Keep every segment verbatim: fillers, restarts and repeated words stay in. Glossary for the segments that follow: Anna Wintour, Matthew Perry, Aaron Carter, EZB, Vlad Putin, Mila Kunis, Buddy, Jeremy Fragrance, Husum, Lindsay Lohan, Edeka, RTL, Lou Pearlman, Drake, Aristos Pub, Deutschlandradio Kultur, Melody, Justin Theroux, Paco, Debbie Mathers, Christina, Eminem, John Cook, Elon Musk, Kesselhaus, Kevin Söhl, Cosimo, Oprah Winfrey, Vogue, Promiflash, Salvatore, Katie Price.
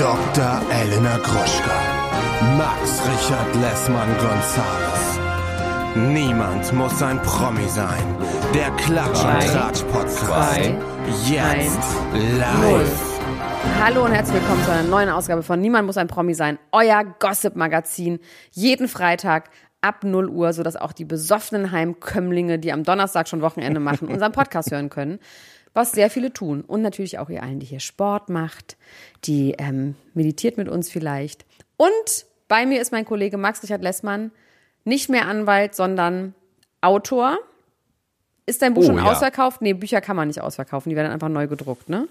Doktor Elena Gruschka, Max Richard Lessmann Gonzalez. Niemand muss ein Promi sein. Der Klatsch- und Tratsch-Podcast. Jetzt live. Hallo und herzlich willkommen zu einer neuen Ausgabe von Niemand muss ein Promi sein, euer Gossip-Magazin. Jeden Freitag ab null Uhr, sodass auch die besoffenen Heimkömmlinge, die am Donnerstag schon Wochenende machen, unseren Podcast hören können. Was sehr viele tun. Und natürlich auch ihr allen, die hier Sport macht, die ähm, meditiert mit uns vielleicht. Und bei mir ist mein Kollege Max Richard Lessmann, nicht mehr Anwalt, sondern Autor. Ist dein Buch oh, schon ja. ausverkauft? Nee, Bücher kann man nicht ausverkaufen, die werden einfach neu gedruckt, ne?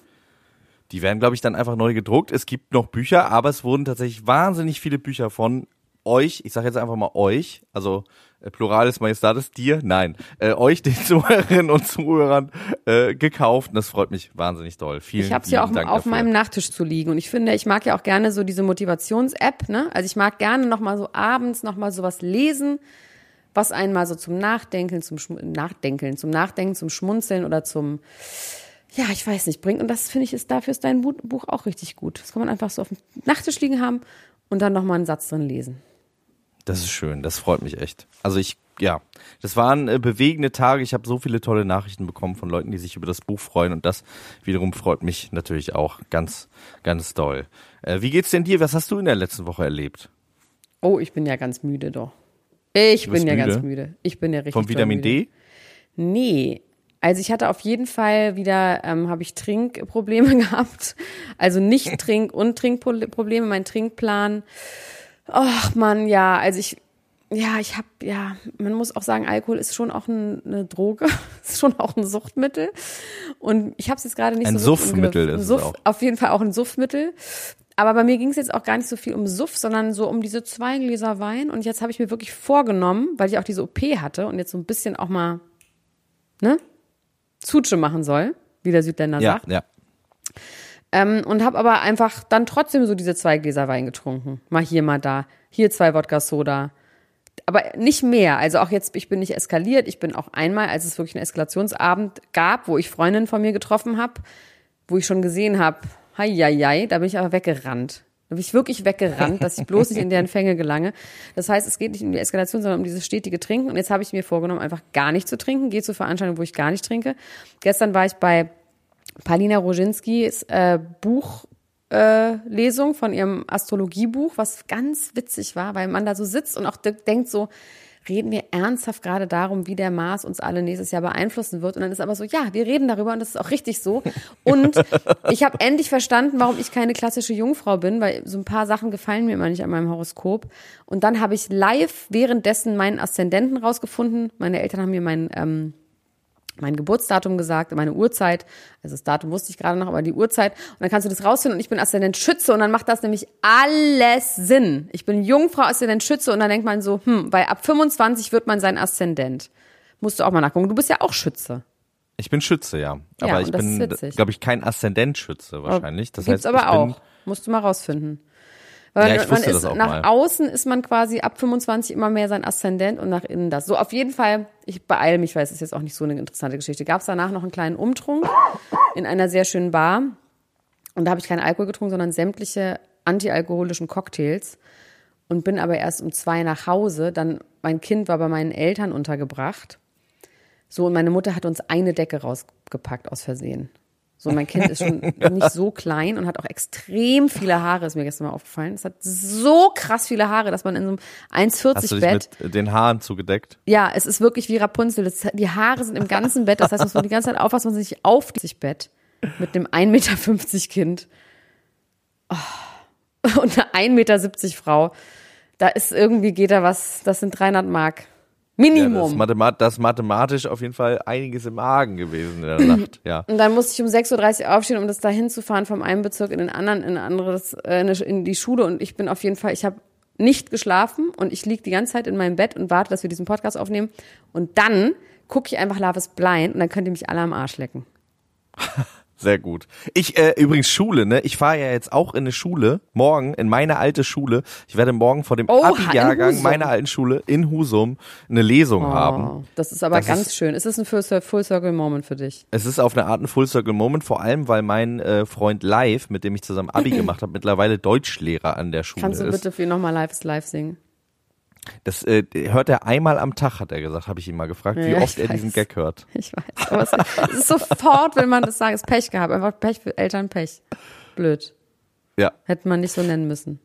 Die werden, glaube ich, dann einfach neu gedruckt. Es gibt noch Bücher, aber es wurden tatsächlich wahnsinnig viele Bücher von euch, ich sage jetzt einfach mal euch, also äh, Pluralis Majestatis, dir, nein, äh, euch, den Zuhörerinnen und Zuhörern, äh, gekauft. Und das freut mich wahnsinnig doll. Vielen, ich habe es ja auch auf meinem Nachttisch zu liegen. Und ich finde, ich mag ja auch gerne so diese Motivations-App, ne? Also ich mag gerne nochmal so abends nochmal sowas lesen, was einen mal so zum Nachdenken, zum Schmu- Nachdenken, zum Nachdenken, zum Schmunzeln oder zum, ja, ich weiß nicht, bringt. Und das finde ich, ist dafür ist dein Buch auch richtig gut. Das kann man einfach so auf dem Nachttisch liegen haben und dann nochmal einen Satz drin lesen. Das ist schön, das freut mich echt. Also ich, ja, das waren äh, bewegende Tage. Ich habe so viele tolle Nachrichten bekommen von Leuten, die sich über das Buch freuen. Und das wiederum freut mich natürlich auch ganz, ganz doll. Äh, wie geht's denn dir? Was hast du in der letzten Woche erlebt? Oh, ich bin ja ganz müde doch. Ich du bin ja müde? ganz müde. Ich bin ja richtig Von Vitamin müde. D? Nee, also ich hatte auf jeden Fall wieder, ähm, habe ich Trinkprobleme gehabt. Also nicht Trink- und Trinkprobleme. Mein Trinkplan... Ach man, ja, also ich, ja, ich habe, ja, man muss auch sagen, Alkohol ist schon auch ein, eine Droge, ist schon auch ein Suchtmittel und ich habe es jetzt gerade nicht ein so... Ein Suffmittel ist Suff, es auch. Auf jeden Fall auch ein Suffmittel, aber bei mir ging es jetzt auch gar nicht so viel um Suff, sondern so um diese zwei Gläser Wein und jetzt habe ich mir wirklich vorgenommen, weil ich auch diese O P hatte und jetzt so ein bisschen auch mal, ne, Zutsche machen soll, wie der Südländer ja, sagt. Ja, ja. Ähm, und habe aber einfach dann trotzdem so diese zwei Gläser Wein getrunken. Mal hier, mal da. Hier zwei Wodka-Soda. Aber nicht mehr. Also auch jetzt, ich bin nicht eskaliert. Ich bin auch einmal, als es wirklich einen Eskalationsabend gab, wo ich Freundinnen von mir getroffen habe, wo ich schon gesehen habe, hei, hei, hei, da bin ich aber weggerannt. Da bin ich wirklich weggerannt, dass ich bloß nicht in deren Fänge gelange. Das heißt, es geht nicht um die Eskalation, sondern um dieses stetige Trinken. Und jetzt habe ich mir vorgenommen, einfach gar nicht zu trinken. Gehe zu Veranstaltungen, wo ich gar nicht trinke. Gestern war ich bei Paulina Roginskis äh, Buchlesung äh, von ihrem Astrologiebuch, was ganz witzig war, weil man da so sitzt und auch d- denkt so, reden wir ernsthaft gerade darum, wie der Mars uns alle nächstes Jahr beeinflussen wird? Und dann ist aber so, ja, wir reden darüber und das ist auch richtig so. Und ich habe endlich verstanden, warum ich keine klassische Jungfrau bin, weil so ein paar Sachen gefallen mir immer nicht an meinem Horoskop. Und dann habe ich live währenddessen meinen Aszendenten rausgefunden. Meine Eltern haben mir meinen... Ähm, mein Geburtsdatum gesagt, meine Uhrzeit, also das Datum wusste ich gerade noch, aber die Uhrzeit. Und dann kannst du das rausfinden und ich bin Aszendent Schütze und dann macht das nämlich alles Sinn. Ich bin Jungfrau, Aszendent Schütze und dann denkt man so, hm, weil ab fünfundzwanzig wird man sein Aszendent. Musst du auch mal nachgucken, du bist ja auch Schütze. Ich bin Schütze, ja. Aber ja, ich bin, glaube ich, kein Aszendent Schütze wahrscheinlich. Das gibt's heißt, aber ich bin auch, musst du mal rausfinden. Weil ja, ich wusste man ist, das auch nach mal. Außen ist man quasi ab fünfundzwanzig immer mehr sein Aszendent und nach innen das. So, auf jeden Fall, ich beeile mich, weil es ist jetzt auch nicht so eine interessante Geschichte. Gab es danach noch einen kleinen Umtrunk in einer sehr schönen Bar. Und da habe ich keinen Alkohol getrunken, sondern sämtliche antialkoholischen Cocktails. Und bin aber erst um zwei nach Hause. Dann, mein Kind war bei meinen Eltern untergebracht. So, und meine Mutter hat uns eine Decke rausgepackt aus Versehen. So, mein Kind ist schon nicht so klein und hat auch extrem viele Haare, ist mir gestern mal aufgefallen. Es hat so krass viele Haare, dass man in so einem eins vierzig Bett... Hast du dich mit den Haaren zugedeckt? Ja, es ist wirklich wie Rapunzel. Das, die Haare sind im ganzen Bett. Das heißt, man muss die ganze Zeit aufpassen, man sich nicht auf das Bett mit einem eins Komma fünfzig Meter Kind. Oh. Und eine eins Komma siebzig Meter Frau. Da ist irgendwie, geht da was, das sind dreihundert Mark. Minimum. Ja, das, ist Mathemat- das ist mathematisch auf jeden Fall einiges im Magen gewesen in der Nacht. Ja. Und dann musste ich um sechs Uhr dreißig aufstehen, um das dahin zu fahren vom einen Bezirk in den anderen, in, anderes, in die Schule. Und ich bin auf jeden Fall, ich habe nicht geschlafen und ich liege die ganze Zeit in meinem Bett und warte, dass wir diesen Podcast aufnehmen. Und dann gucke ich einfach Love is Blind und dann könnt ihr mich alle am Arsch lecken. Sehr gut. Ich, äh, übrigens Schule, ne? Ich fahre ja jetzt auch in eine Schule, morgen, in meine alte Schule. Ich werde morgen vor dem oh, Abi-Jahrgang meiner alten Schule in Husum eine Lesung oh, haben. Das ist aber das ganz ist, schön. Ist es ein Full-Circle-Moment für dich? Es ist auf eine Art ein Full-Circle-Moment, vor allem, weil mein äh, Freund Live, mit dem ich zusammen Abi gemacht habe, mittlerweile Deutschlehrer an der Schule ist. Kannst du bitte für ihn nochmal Live is Live singen? Das äh, hört er einmal am Tag, hat er gesagt, habe ich ihn mal gefragt, wie ja, oft er weiß. diesen Gag hört. Ich weiß, aber es, es ist sofort, wenn man das sagt, ist Pech gehabt, einfach Pech für Eltern, Pech. Blöd. Ja. Hätte man nicht so nennen müssen.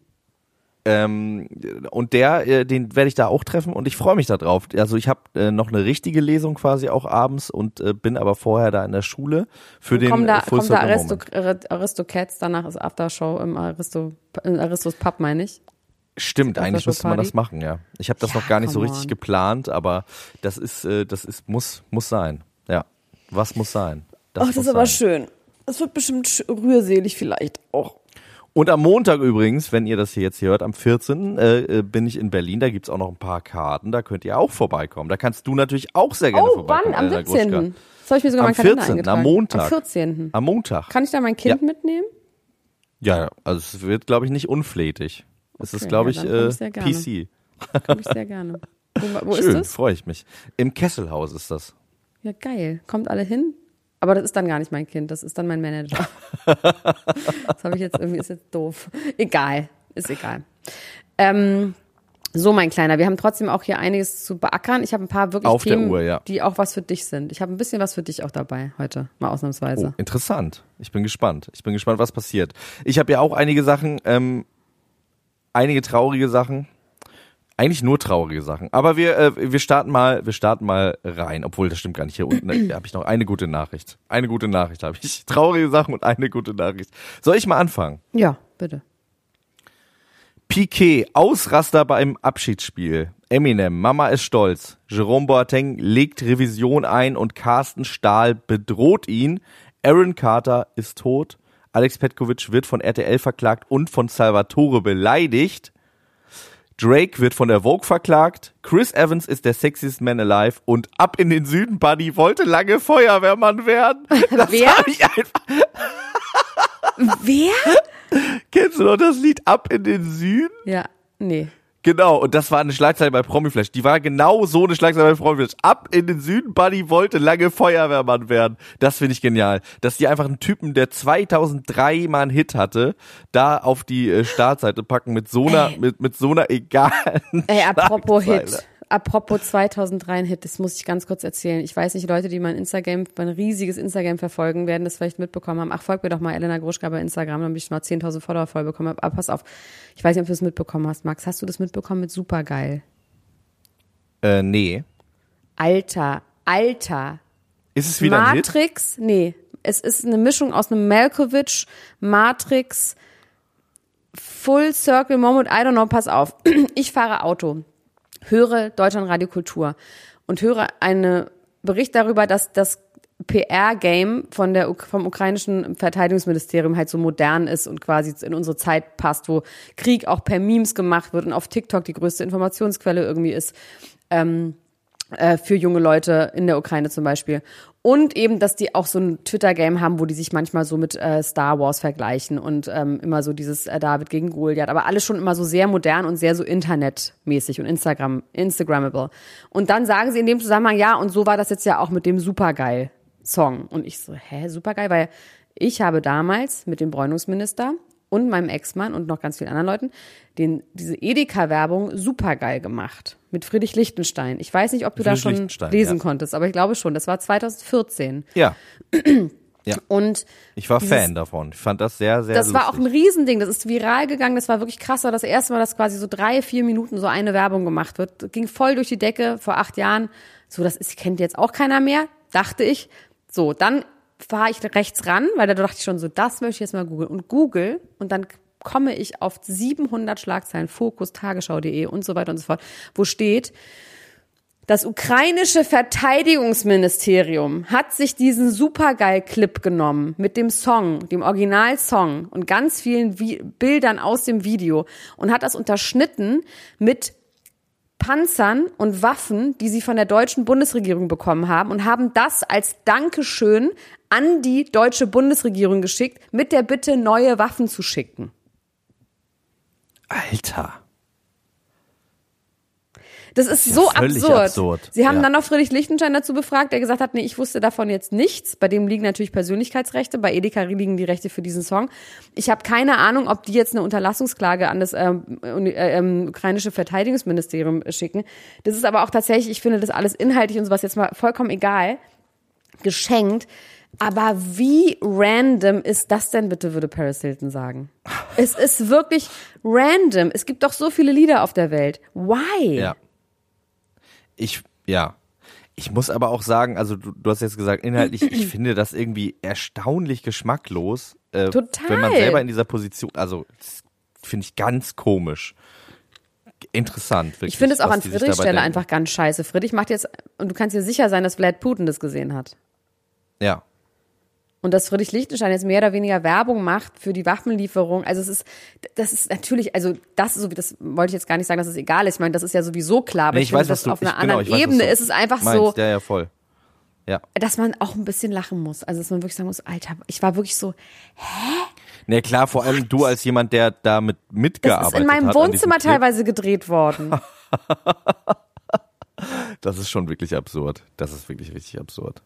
Ähm, und der, äh, den werde ich da auch treffen und ich freue mich da drauf. Also ich habe äh, noch eine richtige Lesung quasi auch abends und äh, bin aber vorher da in der Schule für und den Full Circle Moment. Kommt da Aristo, Aristo Cats, danach ist Aftershow im Aristo, in Aristos Pub, meine ich. Stimmt, eigentlich müsste man das machen, ja. Ich habe das ja, noch gar nicht so richtig on. geplant, aber das ist, äh, das ist, muss, muss sein. Ja, was muss sein? Das Ach, das ist sein. aber schön. Es wird bestimmt rührselig vielleicht auch. Und am Montag übrigens, wenn ihr das hier jetzt hier hört, am vierzehnten Äh, bin ich in Berlin, da gibt's auch noch ein paar Karten, da könnt ihr auch vorbeikommen. Da kannst du natürlich auch sehr gerne oh, vorbeikommen. Oh, wann? Am siebzehnten Das habe ich mir sogar am vierzehnten Kalender am Montag. Am vierzehnten Am Montag. Kann ich da mein Kind ja. mitnehmen? Ja, also es wird, glaube ich, nicht unflätig. Es okay, ist, glaube ja, ich, äh, P C. Komme ich sehr gerne. Wo, wo Schön, ist das? Freue ich mich. Im Kesselhaus ist das. Ja, geil. Kommt alle hin. Aber das ist dann gar nicht mein Kind, das ist dann mein Manager. Das habe ich jetzt irgendwie, ist jetzt doof. Egal, ist egal. Ähm, so, mein Kleiner, wir haben trotzdem auch hier einiges zu beackern. Ich habe ein paar wirklich Auf Themen, der Uhr, ja. die auch was für dich sind. Ich habe ein bisschen was für dich auch dabei heute, mal ausnahmsweise. Oh, interessant. Ich bin gespannt. Ich bin gespannt, was passiert. Ich habe ja auch einige Sachen... Ähm, Einige traurige Sachen, eigentlich nur traurige Sachen. Aber wir äh, wir starten mal, wir starten mal rein. Obwohl, das stimmt gar nicht. Hier unten äh, habe ich noch eine gute Nachricht. Eine gute Nachricht habe ich. Traurige Sachen und eine gute Nachricht. Soll ich mal anfangen? Ja, bitte. Piqué, Ausraster beim Abschiedsspiel. Eminem, Mama ist stolz. Jérôme Boateng legt Revision ein und Carsten Stahl bedroht ihn. Aaron Carter ist tot. Alex Petkovic wird von R T L verklagt und von Salvatore beleidigt. Drake wird von der Vogue verklagt. Chris Evans ist der sexiest man alive. Und ab in den Süden, Buddy, wollte lange Feuerwehrmann werden. Das Wer? Hab ich einfach Wer? Kennst du noch das Lied Ab in den Süden? Ja, nee. Genau, und das war eine Schlagzeile bei Promiflash. Die war genau so eine Schlagzeile bei Promiflash. Ab in den Süden, Buddy wollte lange Feuerwehrmann werden. Das finde ich genial. Dass die einfach einen Typen, der zweitausenddrei mal einen Hit hatte, da auf die äh, Startseite packen mit so einer, mit, mit so einer egalen Ey, apropos Hit. Apropos zweitausenddrei ein Hit, das muss ich ganz kurz erzählen. Ich weiß nicht, Leute, die mein Instagram, mein riesiges Instagram verfolgen, werden das vielleicht mitbekommen haben. Ach, folgt mir doch mal Elena Gruschka bei Instagram, damit ich mal zehntausend Follower voll bekommen habe. Aber pass auf, ich weiß nicht, ob du das mitbekommen hast, Max. Hast du das mitbekommen mit Supergeil? Äh, nee. Alter, Alter. Ist es wieder ein Hit? Matrix? Nee. Es ist eine Mischung aus einem Malkovich, Matrix, Full Circle Moment, I don't know, pass auf. Ich fahre Auto. Höre Deutschlandradio Kultur und höre einen Bericht darüber, dass das P R-Game von der, vom ukrainischen Verteidigungsministerium halt so modern ist und quasi in unsere Zeit passt, wo Krieg auch per Memes gemacht wird und auf TikTok die größte Informationsquelle irgendwie ist, ähm, äh, für junge Leute in der Ukraine zum Beispiel. Und eben, dass die auch so ein Twitter-Game haben, wo die sich manchmal so mit äh, Star Wars vergleichen und ähm, immer so dieses äh, David gegen Goliath, aber alles schon immer so sehr modern und sehr so internetmäßig und Instagram, Instagrammable. Und dann sagen sie in dem Zusammenhang, ja, und so war das jetzt ja auch mit dem Supergeil-Song. Und ich so, hä, Supergeil? Weil ich habe damals mit dem Bräunungsminister und meinem Ex-Mann und noch ganz vielen anderen Leuten den, diese Edeka-Werbung Supergeil gemacht. Mit Friedrich Liechtenstein. Ich weiß nicht, ob du da schon lesen ja. konntest, aber ich glaube schon. Das war zweitausendvierzehn Ja. ja. Und ich war dieses, Fan davon. Ich fand das sehr, sehr Das lustig. War auch ein Riesending. Das ist viral gegangen. Das war wirklich krass. Das war das erste Mal, dass quasi so drei, vier Minuten so eine Werbung gemacht wird. Das ging voll durch die Decke vor acht Jahren. So, das ist, kennt jetzt auch keiner mehr, dachte ich. So, dann fahre ich rechts ran, weil da dachte ich schon so, das möchte ich jetzt mal googeln. Und google und dann komme ich auf siebenhundert Schlagzeilen, Fokus, Tagesschau punkt de und so weiter und so fort, wo steht, das ukrainische Verteidigungsministerium hat sich diesen Supergeil-Clip genommen mit dem Song, dem Originalsong und ganz vielen Vi- Bildern aus dem Video und hat das unterschnitten mit Panzern und Waffen, die sie von der deutschen Bundesregierung bekommen haben, und haben das als Dankeschön an die deutsche Bundesregierung geschickt, mit der Bitte, neue Waffen zu schicken. Alter. Das ist, das ist so absurd. absurd. Sie haben ja. dann noch Friedrich Liechtenstein dazu befragt, der gesagt hat, nee, ich wusste davon jetzt nichts. Bei dem liegen natürlich Persönlichkeitsrechte, bei Edeka liegen die Rechte für diesen Song. Ich habe keine Ahnung, ob die jetzt eine Unterlassungsklage an das ähm, äh, äh, ukrainische Verteidigungsministerium schicken. Das ist aber auch tatsächlich, ich finde das alles inhaltlich und sowas jetzt mal vollkommen egal, geschenkt. Aber wie random ist das denn bitte, würde Paris Hilton sagen. Es ist wirklich random. Es gibt doch so viele Lieder auf der Welt. Why? Ja. Ich, ja. Ich muss aber auch sagen, also du, du hast jetzt gesagt, inhaltlich, ich finde das irgendwie erstaunlich geschmacklos. Äh, Total. Wenn man selber in dieser Position, also finde ich ganz komisch. Interessant, wirklich. Ich finde es auch an Friedrichs Stelle einfach ganz scheiße. Friedrich macht jetzt, und du kannst dir sicher sein, dass Vlad Putin das gesehen hat. Ja. Und dass Friedrich Liechtenstein jetzt mehr oder weniger Werbung macht für die Waffenlieferung. Also es ist, das ist natürlich, also das ist so, das wollte ich jetzt gar nicht sagen, dass es egal ist. Ich meine, das ist ja sowieso klar, aber nee, ich, ich weiß, finde, dass du, auf einer ich, anderen genau, weiß, Ebene ist es einfach meinst, so, ja, ja, voll. Ja. Dass man auch ein bisschen lachen muss. Also dass man wirklich sagen muss, Alter, ich war wirklich so, hä? Na nee, klar, vor allem du als jemand, der damit mitgearbeitet hat. Das ist in meinem Wohnzimmer teilweise gedreht worden. Das ist schon wirklich absurd. Das ist wirklich richtig absurd.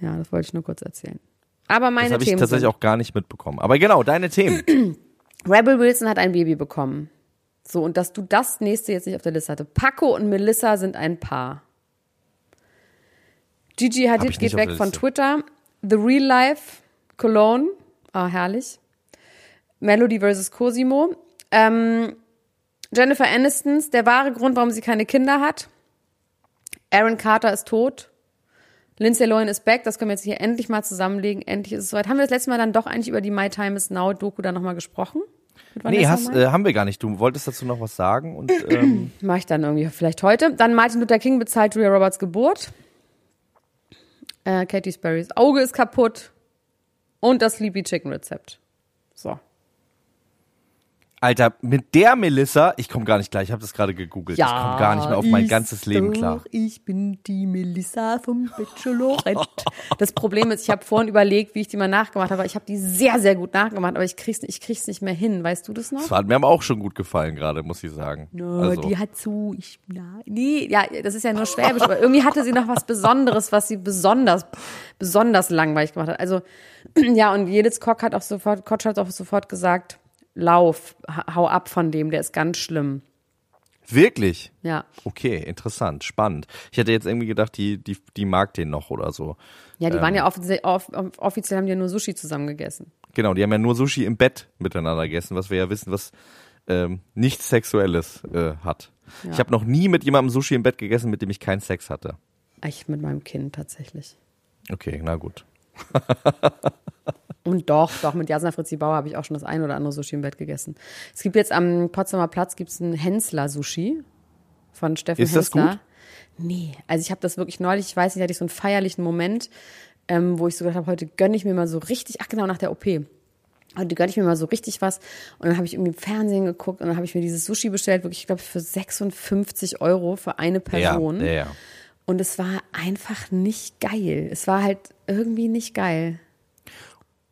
Ja, das wollte ich nur kurz erzählen. Aber meine Themen. Das habe ich tatsächlich auch gar nicht mitbekommen. Aber genau, deine Themen. Rebel Wilson hat ein Baby bekommen. So, und dass du das nächste jetzt nicht auf der Liste hatte. Paco und Melissa sind ein Paar. Gigi Hadid geht weg von Twitter. The Real Life, Cologne. Ah, herrlich. Melody versus Cosimo. Ähm, Jennifer Aniston, der wahre Grund, warum sie keine Kinder hat. Aaron Carter ist tot. Lindsay Lohan ist back, das können wir jetzt hier endlich mal zusammenlegen. Endlich ist es soweit. Haben wir das letzte Mal dann doch eigentlich über die My Time is Now Doku da nochmal gesprochen? Nee, hast, äh, haben wir gar nicht. Du wolltest dazu noch was sagen. Und ähm mach ich dann irgendwie vielleicht heute. Dann Martin Luther King bezahlt Julia Roberts Geburt. Äh, Katy Perrys Auge ist kaputt. Und das Sleepy Chicken Rezept. So. Alter, mit der Melissa, ich komme gar nicht klar, ich habe das gerade gegoogelt, ja, ich komme gar nicht mehr auf mein ganzes Leben klar. Ich bin die Melissa vom Bachelorette. Das Problem ist, ich habe vorhin überlegt, wie ich die mal nachgemacht habe, ich habe die sehr, sehr gut nachgemacht, aber ich krieg's, ich krieg's nicht mehr hin, weißt du das noch? Das hat mir aber auch schon gut gefallen gerade, muss ich sagen. No, also. Die hat so, ich, na, nee, ja, das ist ja nur Schwäbisch, aber irgendwie hatte sie noch was Besonderes, was sie besonders, besonders langweilig gemacht hat. Also, ja, und Jeditz Koch hat auch sofort, Koch hat auch sofort gesagt, Lauf, hau ab von dem, der ist ganz schlimm. Wirklich? Ja. Okay, interessant, spannend. Ich hätte jetzt irgendwie gedacht, die, die, die mag den noch oder so. Ja, die ähm, waren ja offiziell, off, offiziell haben die ja nur Sushi zusammen gegessen. Genau, die haben ja nur Sushi im Bett miteinander gegessen, was wir ja wissen, was ähm, nichts Sexuelles äh, hat. Ja. Ich habe noch nie mit jemandem Sushi im Bett gegessen, mit dem ich keinen Sex hatte. Ich mit meinem Kind tatsächlich. Okay, na gut. Und doch, doch, mit Jasna Fritzi Bauer habe ich auch schon das ein oder andere Sushi im Bett gegessen. Es gibt jetzt am Potsdamer Platz gibt's ein Hensler-Sushi von Steffen Hensler. Ist das gut? Nee, also ich habe das wirklich neulich, ich weiß nicht, hatte ich so einen feierlichen Moment, ähm, wo ich so gedacht habe, heute gönne ich mir mal so richtig, ach genau, nach der O P. Heute gönne ich mir mal so richtig was. Und dann habe ich irgendwie im Fernsehen geguckt und dann habe ich mir dieses Sushi bestellt, wirklich, ich glaube, für sechsundfünfzig Euro für eine Person. Ja, ja, ja. Und es war einfach nicht geil. Es war halt irgendwie nicht geil.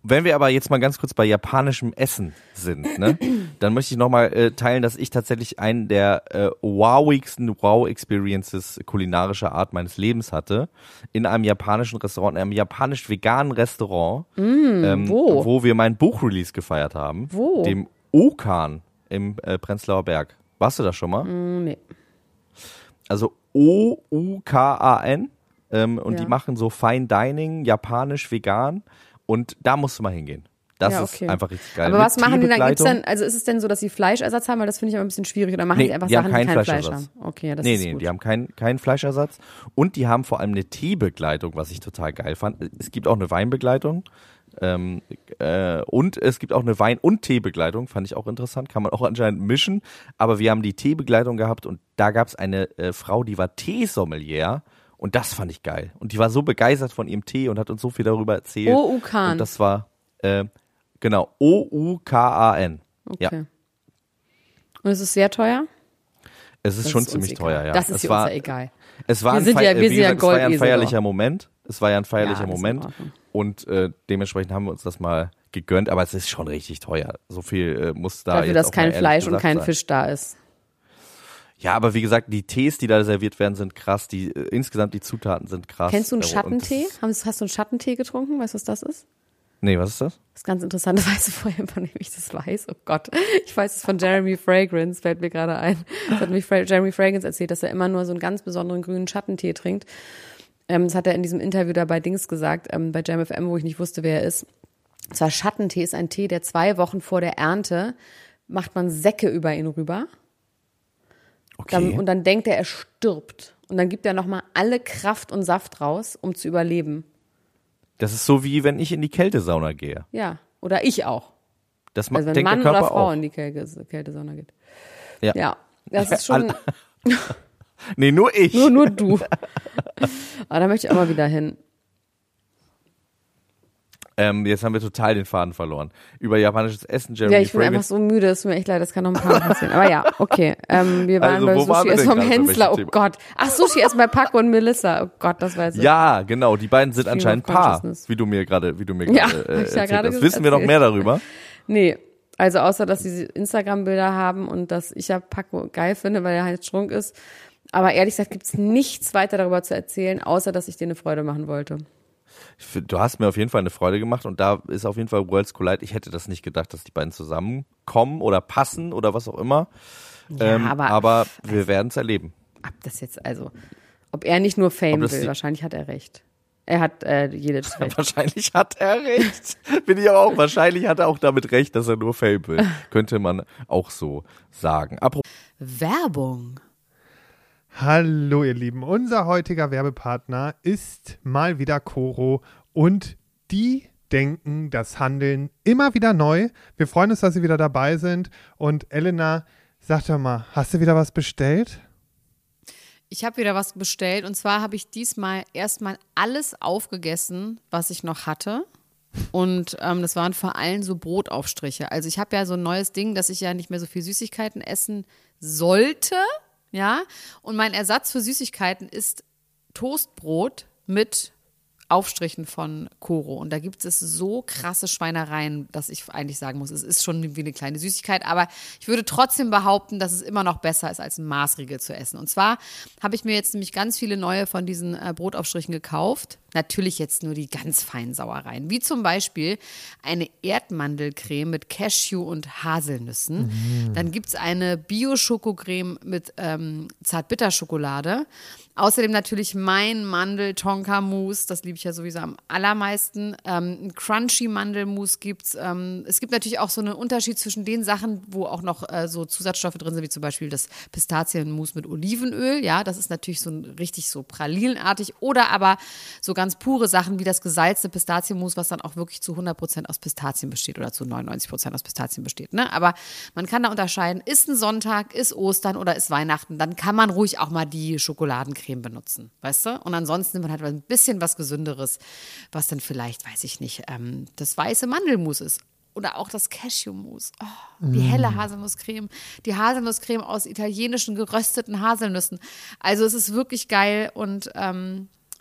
Wenn wir aber jetzt mal ganz kurz bei japanischem Essen sind, ne, dann möchte ich nochmal äh, teilen, dass ich tatsächlich einen der äh, wowigsten Wow-Experiences kulinarischer Art meines Lebens hatte. In einem japanischen Restaurant, in einem japanisch-veganen Restaurant, mm, ähm, wo? wo wir mein Buchrelease gefeiert haben. Wo? Dem Okan im äh, Prenzlauer Berg. Warst du da schon mal? Mm, nee. Also O U K A N ähm, und ja. Die machen so Fine Dining, japanisch-vegan. Und da musst du mal hingehen. Das ja, okay. Ist einfach richtig geil. Aber mit was machen die dann? Gibt's dann? Also ist es denn so, dass sie Fleischersatz haben? Weil das finde ich aber ein bisschen schwierig. Oder machen nee, die einfach die Sachen, kein die kein Fleisch haben? Okay, ja, das nee, ist nee, gut. Die haben keinen kein Fleischersatz. Und die haben vor allem eine Teebegleitung, was ich total geil fand. Es gibt auch eine Weinbegleitung. Ähm, äh, und es gibt auch eine Wein- und Teebegleitung. Fand ich auch interessant. Kann man auch anscheinend mischen. Aber wir haben die Teebegleitung gehabt. Und da gab es eine äh, Frau, die war Teesommelier. Und das fand ich geil. Und die war so begeistert von ihrem Tee und hat uns so viel darüber erzählt. O U K A N. Und das war, äh, genau, O U K A N. Okay. Ja. Und ist es sehr teuer? Es ist das schon ist ziemlich teuer, ja. Das ist ja uns egal. Es war ein feierlicher Moment. Es war ja ein feierlicher ja, Moment. Und äh, dementsprechend haben wir uns das mal gegönnt. Aber es ist schon richtig teuer. So viel äh, muss da Dafür, jetzt dass kein Fleisch und kein sein. Fisch da ist. Ja, aber wie gesagt, die Tees, die da serviert werden, sind krass. Die äh, insgesamt die Zutaten sind krass. Kennst du einen Schattentee? Hast du einen Schattentee getrunken? Weißt du, was das ist? Nee, was ist das? Das ist ganz interessant, ich weiß vorher, wann ich das weiß. Oh Gott, ich weiß es von Jeremy Fragrance, fällt mir gerade ein. Das hat mich Fra- Jeremy Fragrance erzählt, dass er immer nur so einen ganz besonderen grünen Schattentee trinkt. Ähm, das hat er in diesem Interview dabei Dings gesagt, ähm, bei Jam F M, wo ich nicht wusste, wer er ist. Und zwar Schattentee ist ein Tee, der zwei Wochen vor der Ernte macht man Säcke über ihn rüber. Okay. Dann, und dann denkt er, er stirbt. Und dann gibt er nochmal alle Kraft und Saft raus, um zu überleben. Das ist so, wie wenn ich in die Kältesauna gehe. Ja, oder ich auch. Das ma- also wenn Mann oder Frau auch. In die Kälte- Kältesauna geht. Ja. ja, das ist schon... nee, nur ich. Nur, nur du. Aber da möchte ich auch mal wieder hin. Ähm, jetzt haben wir total den Faden verloren. Über japanisches Essen, Jeremy Ja, ich Fragrance. Bin einfach so müde, es tut mir echt leid, das kann noch ein paar Mal passieren. Aber ja, okay. Ähm, wir waren also, bei Sushi Essen vom Hänzler, oh Gott. Ach, Sushi Essen bei Paco und Melissa, oh Gott, das weiß ich. Ja, genau, die beiden sind anscheinend Paar, wie du mir gerade wie du mir gerade ja, äh, ja erzählt hast. Wissen wir noch mehr darüber? Nee, also außer, dass sie Instagram-Bilder haben und dass ich ja Paco geil finde, weil er halt strunk ist. Aber ehrlich gesagt gibt's nichts weiter darüber zu erzählen, außer, dass ich dir eine Freude machen wollte. Du hast mir auf jeden Fall eine Freude gemacht und da ist auf jeden Fall Worlds Collide. Ich hätte das nicht gedacht, dass die beiden zusammenkommen oder passen oder was auch immer. Ja, ähm, aber aber wir also, werden es erleben. Ob das jetzt also, ob er nicht nur Fame will, die- wahrscheinlich hat er recht. Er hat äh, jedes Recht. Wahrscheinlich hat er recht. Bin ich aber auch. Wahrscheinlich hat er auch damit recht, dass er nur Fame will. Könnte man auch so sagen. Apropos Werbung. Hallo ihr Lieben, unser heutiger Werbepartner ist mal wieder Koro und die denken das Handeln immer wieder neu. Wir freuen uns, dass sie wieder dabei sind und Elena, sag doch mal, hast du wieder was bestellt? Ich habe wieder was bestellt und zwar habe ich diesmal erstmal alles aufgegessen, was ich noch hatte. Und ähm, das waren vor allem so Brotaufstriche. Also ich habe ja so ein neues Ding, dass ich ja nicht mehr so viel Süßigkeiten essen sollte. Ja, und mein Ersatz für Süßigkeiten ist Toastbrot mit Aufstrichen von Koro. Und da gibt es so krasse Schweinereien, dass ich eigentlich sagen muss, es ist schon wie eine kleine Süßigkeit. Aber ich würde trotzdem behaupten, dass es immer noch besser ist, als ein Maßriegel zu essen. Und zwar habe ich mir jetzt nämlich ganz viele neue von diesen äh, Brotaufstrichen gekauft. Natürlich jetzt nur die ganz feinen Sauereien. Wie zum Beispiel eine Erdmandelcreme mit Cashew und Haselnüssen. Mhm. Dann gibt es eine Bio-Schokocreme mit ähm, Zartbitterschokolade. Außerdem natürlich mein Mandel-Tonka-Mousse, das liebe ich ja sowieso am allermeisten. Ähm, ein Crunchy-Mandel-Mousse gibt es. Ähm, es gibt natürlich auch so einen Unterschied zwischen den Sachen, wo auch noch äh, so Zusatzstoffe drin sind, wie zum Beispiel das Pistazien-Mousse mit Olivenöl. Ja, das ist natürlich so ein, richtig so pralinenartig. Oder aber so ganz pure Sachen wie das gesalzene Pistazienmus, was dann auch wirklich zu hundert Prozent aus Pistazien besteht oder zu neunundneunzig Prozent aus Pistazien besteht. Ne? Aber man kann da unterscheiden, ist ein Sonntag, ist Ostern oder ist Weihnachten, dann kann man ruhig auch mal die Schokoladencreme benutzen, weißt du? Und ansonsten nimmt man halt ein bisschen was Gesünderes, was dann vielleicht, weiß ich nicht, ähm, das weiße Mandelmus ist. Oder auch das Cashew-Mousse. Oh, die helle Haselnusscreme. Die Haselnusscreme aus italienischen gerösteten Haselnüssen. Also es ist wirklich geil und ähm,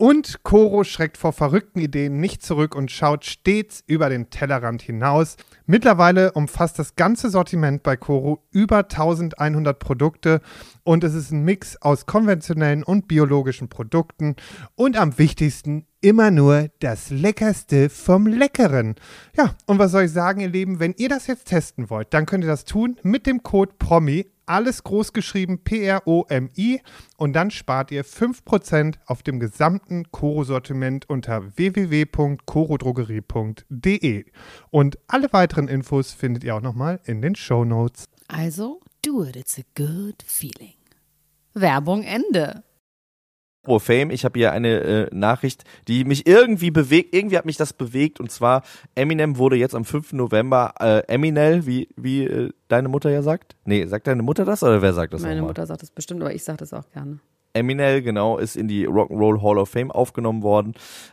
Und Koro schreckt vor verrückten Ideen nicht zurück und schaut stets über den Tellerrand hinaus. Mittlerweile umfasst das ganze Sortiment bei Koro über eintausendeinhundert Produkte und es ist ein Mix aus konventionellen und biologischen Produkten und am wichtigsten immer nur das Leckerste vom Leckeren. Ja, und was soll ich sagen, ihr Lieben, wenn ihr das jetzt testen wollt, dann könnt ihr das tun mit dem Code PROMI. Alles groß geschrieben, P R O M I, und dann spart ihr fünf Prozent auf dem gesamten Koro-Sortiment unter w w w punkt koro drogerie punkt d e. Und alle weiteren Infos findet ihr auch nochmal in den Shownotes. Also, do it, it's a good feeling. Werbung Ende. Oh, Fame, ich habe hier eine äh, Nachricht, die mich irgendwie bewegt, irgendwie hat mich das bewegt, und zwar Eminem wurde jetzt am fünften November äh, Eminell, wie, wie äh, deine Mutter ja sagt. Nee, sagt deine Mutter das oder wer sagt das nochmal? Meine Mutter sagt das bestimmt, aber ich sage das auch gerne. Eminell, genau, ist in die Rock'n'Roll Hall of Fame aufgenommen worden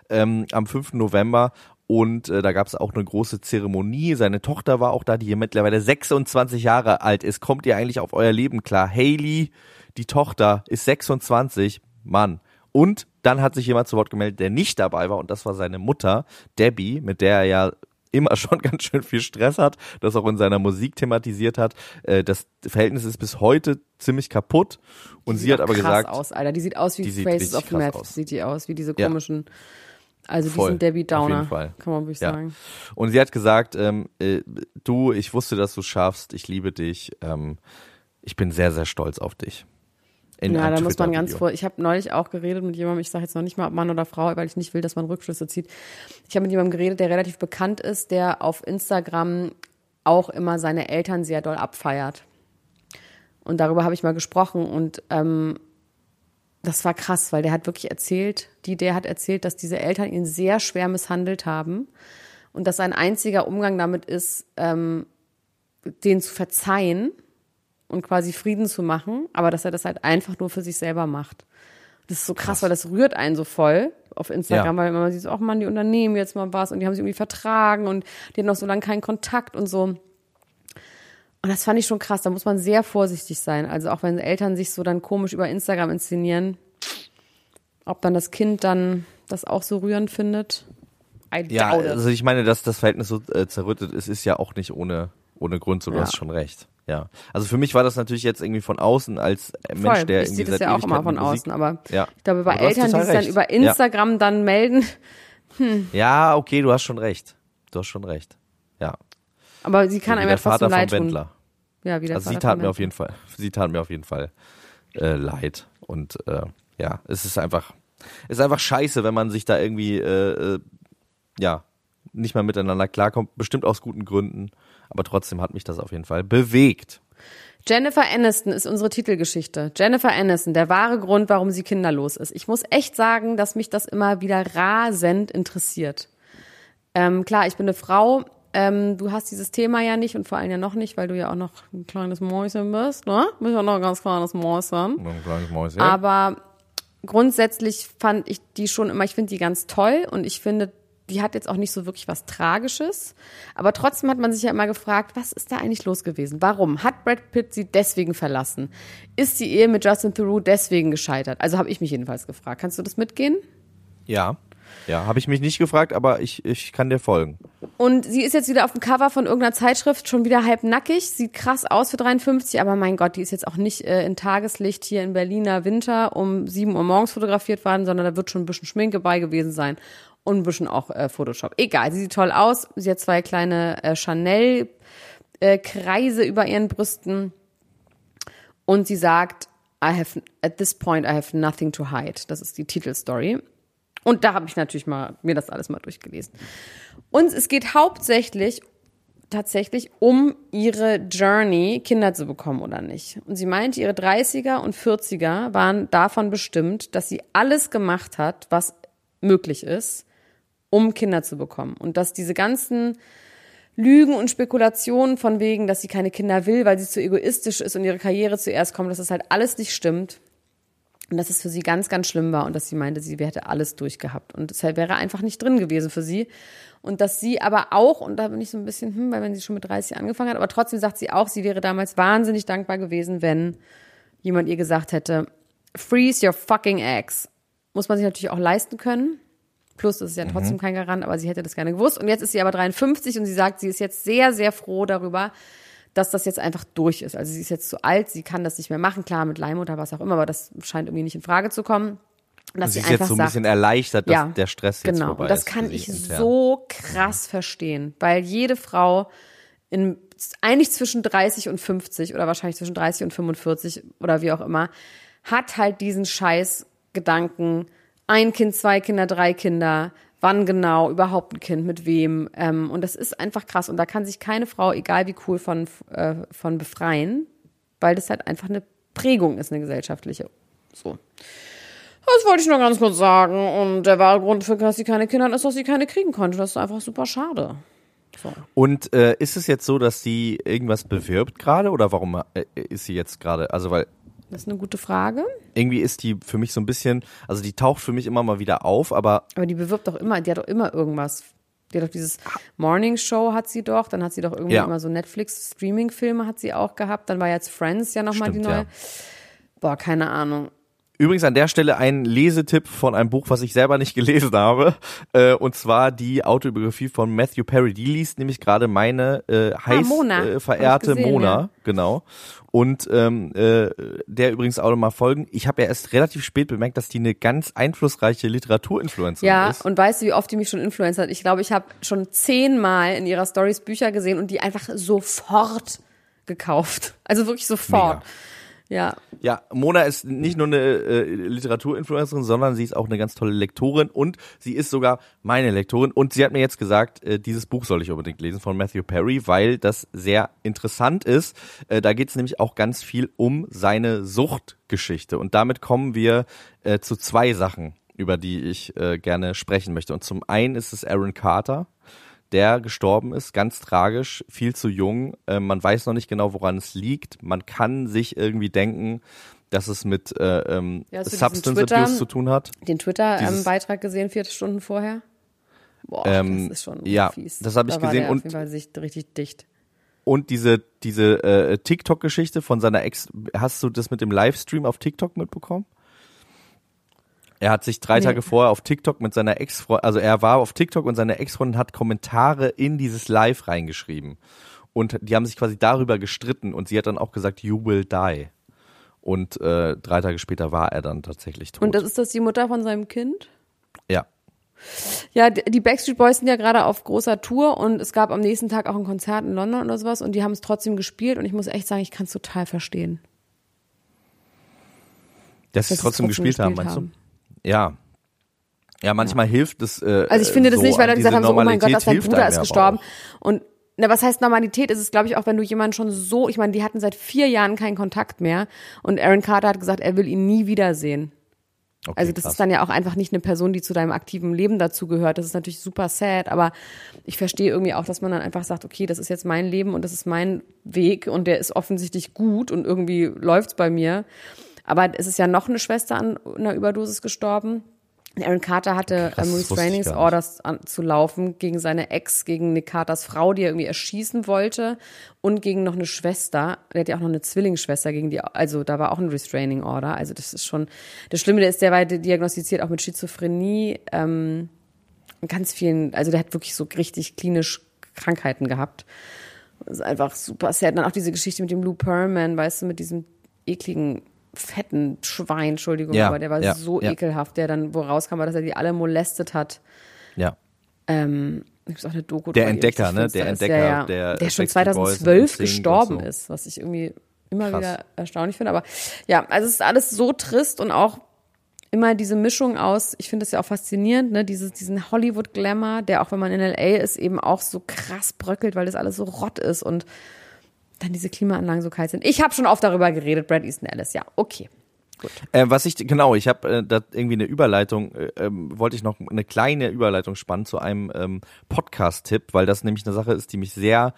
ähm, am fünften November. Und äh, da gab es auch eine große Zeremonie. Seine Tochter war auch da, die hier mittlerweile sechsundzwanzig Jahre alt ist. Kommt ihr eigentlich auf euer Leben klar? Hailey, die Tochter, ist sechsundzwanzig. Mann. Und dann hat sich jemand zu Wort gemeldet, der nicht dabei war, und das war seine Mutter, Debbie, mit der er ja immer schon ganz schön viel Stress hat, das auch in seiner Musik thematisiert hat. Das Verhältnis ist bis heute ziemlich kaputt, und die sie hat aber gesagt... Die sieht krass aus, Alter. Die sieht aus wie Faces of Meth, sieht die aus, wie diese komischen... Ja. Also voll, diesen Debbie Downer, auf jeden Fall. Kann man wirklich ja. sagen. Und sie hat gesagt, ähm, äh, du, ich wusste, dass du schaffst, ich liebe dich, ähm, ich bin sehr, sehr stolz auf dich. In ja, da muss man ganz vor. Ich habe neulich auch geredet mit jemandem, ich sage jetzt noch nicht mal ob Mann oder Frau, weil ich nicht will, dass man Rückschlüsse zieht. Ich habe mit jemandem geredet, der relativ bekannt ist, der auf Instagram auch immer seine Eltern sehr doll abfeiert. Und darüber habe ich mal gesprochen, und ähm, das war krass, weil der hat wirklich erzählt, die, der hat erzählt, dass diese Eltern ihn sehr schwer misshandelt haben und dass ein einziger Umgang damit ist, ähm, denen zu verzeihen und quasi Frieden zu machen, aber dass er das halt einfach nur für sich selber macht. Das ist so krass, krass. Weil das rührt einen so voll auf Instagram, ja. Weil man sieht so, ach man, die unternehmen jetzt mal was und die haben sich irgendwie vertragen und die hatten noch so lange keinen Kontakt und so. Und das fand ich schon krass, da muss man sehr vorsichtig sein. Also auch wenn Eltern sich so dann komisch über Instagram inszenieren, ob dann das Kind dann das auch so rührend findet. I ja, doubt it. Also ich meine, dass das Verhältnis so äh, zerrüttet ist, ist ja auch nicht ohne, ohne Grund, so du ja. hast schon recht. Ja, also für mich war das natürlich jetzt irgendwie von außen als Mensch, voll. Der irgendwie seit Ewigkeiten Musik... Ich sehe das ja auch immer von außen, aber ja. ich glaube, bei Eltern, die es dann über Instagram ja. dann melden... Hm. Ja, okay, du hast schon recht. Du hast schon recht, ja. Aber sie kann so einem ja trotzdem leid tun. Ja, wie der also Vater sie tat mir auf jeden Fall, sie tat mir auf jeden Fall äh, leid. Und äh, ja, es ist einfach, es ist einfach scheiße, wenn man sich da irgendwie, äh, ja, nicht mehr miteinander klarkommt. Bestimmt aus guten Gründen. Aber trotzdem hat mich das auf jeden Fall bewegt. Jennifer Aniston ist unsere Titelgeschichte. Jennifer Aniston, der wahre Grund, warum sie kinderlos ist. Ich muss echt sagen, dass mich das immer wieder rasend interessiert. Ähm, klar, ich bin eine Frau. Ähm, du hast dieses Thema ja nicht und vor allem ja noch nicht, weil du ja auch noch ein kleines Mäuschen bist, ne? Du bist ja noch ein ganz kleines Mäuschen. Ein kleines Mäuschen. Aber grundsätzlich fand ich die schon immer, ich finde die ganz toll und ich finde, die hat jetzt auch nicht so wirklich was Tragisches. Aber trotzdem hat man sich ja immer gefragt, was ist da eigentlich los gewesen? Warum? Hat Brad Pitt sie deswegen verlassen? Ist die Ehe mit Justin Theroux deswegen gescheitert? Also habe ich mich jedenfalls gefragt. Kannst du das mitgehen? Ja. Ja, habe ich mich nicht gefragt, aber ich, ich kann dir folgen. Und sie ist jetzt wieder auf dem Cover von irgendeiner Zeitschrift, schon wieder halb nackig, sieht krass aus für dreiundfünfzig, aber mein Gott, die ist jetzt auch nicht äh, in Tageslicht hier in Berliner Winter um sieben Uhr morgens fotografiert worden, sondern da wird schon ein bisschen Schminke bei gewesen sein und ein bisschen auch äh, Photoshop. Egal, sie sieht toll aus, sie hat zwei kleine äh, Chanel-Kreise äh, über ihren Brüsten und sie sagt, I have, at this point I have nothing to hide. Das ist die Titelstory. Und da habe ich natürlich mal mir das alles mal durchgelesen. Und es geht hauptsächlich tatsächlich um ihre Journey, Kinder zu bekommen oder nicht. Und sie meinte, ihre dreißiger und vierziger waren davon bestimmt, dass sie alles gemacht hat, was möglich ist, um Kinder zu bekommen. Und dass diese ganzen Lügen und Spekulationen von wegen, dass sie keine Kinder will, weil sie zu egoistisch ist und ihre Karriere zuerst kommt, dass das halt alles nicht stimmt. Und dass es für sie ganz, ganz schlimm war und dass sie meinte, sie hätte alles durchgehabt. Und deshalb wäre einfach nicht drin gewesen für sie. Und dass sie aber auch, und da bin ich so ein bisschen, hm, weil wenn sie schon mit dreißig angefangen hat, aber trotzdem sagt sie auch, sie wäre damals wahnsinnig dankbar gewesen, wenn jemand ihr gesagt hätte, freeze your fucking eggs. Muss man sich natürlich auch leisten können. Plus, das ist ja trotzdem mhm. kein Garant, aber sie hätte das gerne gewusst. Und jetzt ist sie aber dreiundfünfzig und sie sagt, sie ist jetzt sehr, sehr froh darüber, dass das jetzt einfach durch ist. Also sie ist jetzt zu alt, sie kann das nicht mehr machen. Klar, mit Leim oder was auch immer, aber das scheint irgendwie nicht in Frage zu kommen. Und dass sie, sie ist einfach jetzt so ein sagt, bisschen erleichtert, dass ja, der Stress jetzt genau, vorbei ist. Genau, das kann ich intern. so krass ja. verstehen, weil jede Frau in, eigentlich zwischen dreißig und fünfzig oder wahrscheinlich zwischen dreißig und fünfundvierzig oder wie auch immer, hat halt diesen Scheiß-Gedanken, ein Kind, zwei Kinder, drei Kinder, wann genau, überhaupt ein Kind, mit wem. Ähm, und das ist einfach krass. Und da kann sich keine Frau, egal wie cool, von, äh, von befreien, weil das halt einfach eine Prägung ist, eine gesellschaftliche. So. Das wollte ich nur ganz kurz sagen. Und der wahre Grund für, dass sie keine Kinder hat, ist, dass sie keine kriegen konnte. Das ist einfach super schade. So. Und äh, ist es jetzt so, dass sie irgendwas bewirbt gerade? Oder warum äh, ist sie jetzt gerade, also weil... Das ist eine gute Frage. Irgendwie ist die für mich so ein bisschen, also die taucht für mich immer mal wieder auf, aber... Aber die bewirbt doch immer, die hat doch immer irgendwas. Die hat doch dieses Morning Show hat sie doch, dann hat sie doch irgendwie ja. immer so Netflix-Streaming-Filme hat sie auch gehabt, dann war jetzt Friends ja nochmal die neue. Ja. Boah, keine Ahnung. Übrigens an der Stelle ein Lesetipp von einem Buch, was ich selber nicht gelesen habe, äh, und zwar die Autobiografie von Matthew Perry. Die liest nämlich gerade meine äh, heiß ah, Mona. Äh, verehrte gesehen, Mona, ja. genau. Und ähm, äh, der übrigens auch nochmal folgen. Ich habe ja erst relativ spät bemerkt, dass die eine ganz einflussreiche Literaturinfluencerin ja, ist. Ja, und weißt du, wie oft die mich schon influenced hat? Ich glaube, ich habe schon zehnmal in ihrer Stories Bücher gesehen und die einfach sofort gekauft. Also wirklich sofort. Mega. Ja. Ja, Mona ist nicht nur eine äh, Literaturinfluencerin, sondern sie ist auch eine ganz tolle Lektorin und sie ist sogar meine Lektorin und sie hat mir jetzt gesagt, äh, dieses Buch soll ich unbedingt lesen von Matthew Perry, weil das sehr interessant ist. Äh, da geht es nämlich auch ganz viel um seine Suchtgeschichte und damit kommen wir äh, zu zwei Sachen, über die ich äh, gerne sprechen möchte. Und zum einen ist es Aaron Carter, der gestorben ist, ganz tragisch, viel zu jung. Äh, man weiß noch nicht genau, woran es liegt. Man kann sich irgendwie denken, dass es mit äh, ähm, ja, Substance Twitter, Abuse zu tun hat. Den Twitter-Beitrag ähm, gesehen, vier Stunden vorher? Boah, ähm, das ist schon ja, fies. Das habe ich da gesehen. War der und auf jeden Fall sich richtig dicht. Und diese, diese äh, TikTok-Geschichte von seiner Ex, hast du das mit dem Livestream auf TikTok mitbekommen? Er hat sich drei nee. Tage vorher auf TikTok mit seiner Ex-Freundin, also er war auf TikTok und seine Ex-Freundin hat Kommentare in dieses Live reingeschrieben. Und die haben sich quasi darüber gestritten und sie hat dann auch gesagt, you will die. Und äh, drei Tage später war er dann tatsächlich tot. Und das ist das die Mutter von seinem Kind? Ja. Ja, die Backstreet Boys sind ja gerade auf großer Tour und es gab am nächsten Tag auch ein Konzert in London oder sowas und die haben es trotzdem gespielt und ich muss echt sagen, ich kann es total verstehen. Dass sie es trotzdem gespielt haben, meinst du? Ja, ja, manchmal ja. hilft es. Äh, also ich finde das so nicht, weil dann gesagt haben, so, oh mein Gott, dass dein Bruder ist gestorben. Und na, was heißt Normalität? Ist es, glaube ich, auch wenn du jemanden schon so, ich meine, die hatten seit vier Jahren keinen Kontakt mehr. Und Aaron Carter hat gesagt, er will ihn nie wiedersehen. Okay, also das krass. Ist dann ja auch einfach nicht eine Person, die zu deinem aktiven Leben dazugehört. Das ist natürlich super sad, aber ich verstehe irgendwie auch, dass man dann einfach sagt, okay, das ist jetzt mein Leben und das ist mein Weg und der ist offensichtlich gut und irgendwie läuft's bei mir. Aber es ist ja noch eine Schwester an einer Überdosis gestorben. Aaron Carter hatte ähm, Restraining Orders an, zu laufen gegen seine Ex, gegen Nick Carters Frau, die er irgendwie erschießen wollte und gegen noch eine Schwester. Der hat ja auch noch eine Zwillingsschwester gegen die, also da war auch ein Restraining Order. Also das ist schon, das Schlimme der ist, der war diagnostiziert auch mit Schizophrenie, ähm, ganz vielen, also der hat wirklich so richtig klinisch Krankheiten gehabt. Das ist einfach super sad. Dann auch diese Geschichte mit dem Lou Pearlman, weißt du, mit diesem ekligen fetten Schwein, Entschuldigung, ja, aber der war ja, so ja. ekelhaft, der dann, wo rauskam, war, dass er die alle molestet hat. Ja. Ähm, gibt es auch eine Doku. Der Entdecker, ne? Der Entdecker, der, ja, der, der schon zweitausendzwölf gestorben so. Ist, was ich irgendwie immer Krass. Wieder erstaunlich finde. Aber ja, also es ist alles so trist und auch immer diese Mischung aus, ich finde das ja auch faszinierend, ne, dieses, diesen Hollywood-Glamour, der auch, wenn man in L A ist, eben auch so krass bröckelt, weil das alles so rott ist und dann diese Klimaanlagen so kalt sind. Ich habe schon oft darüber geredet, Brad Easton Ellis. Ja, okay. Gut. Äh, was ich, genau, ich habe äh, da irgendwie eine Überleitung, äh, ähm, wollte ich noch eine kleine Überleitung spannen zu einem ähm, Podcast-Tipp, weil das nämlich eine Sache ist, die mich sehr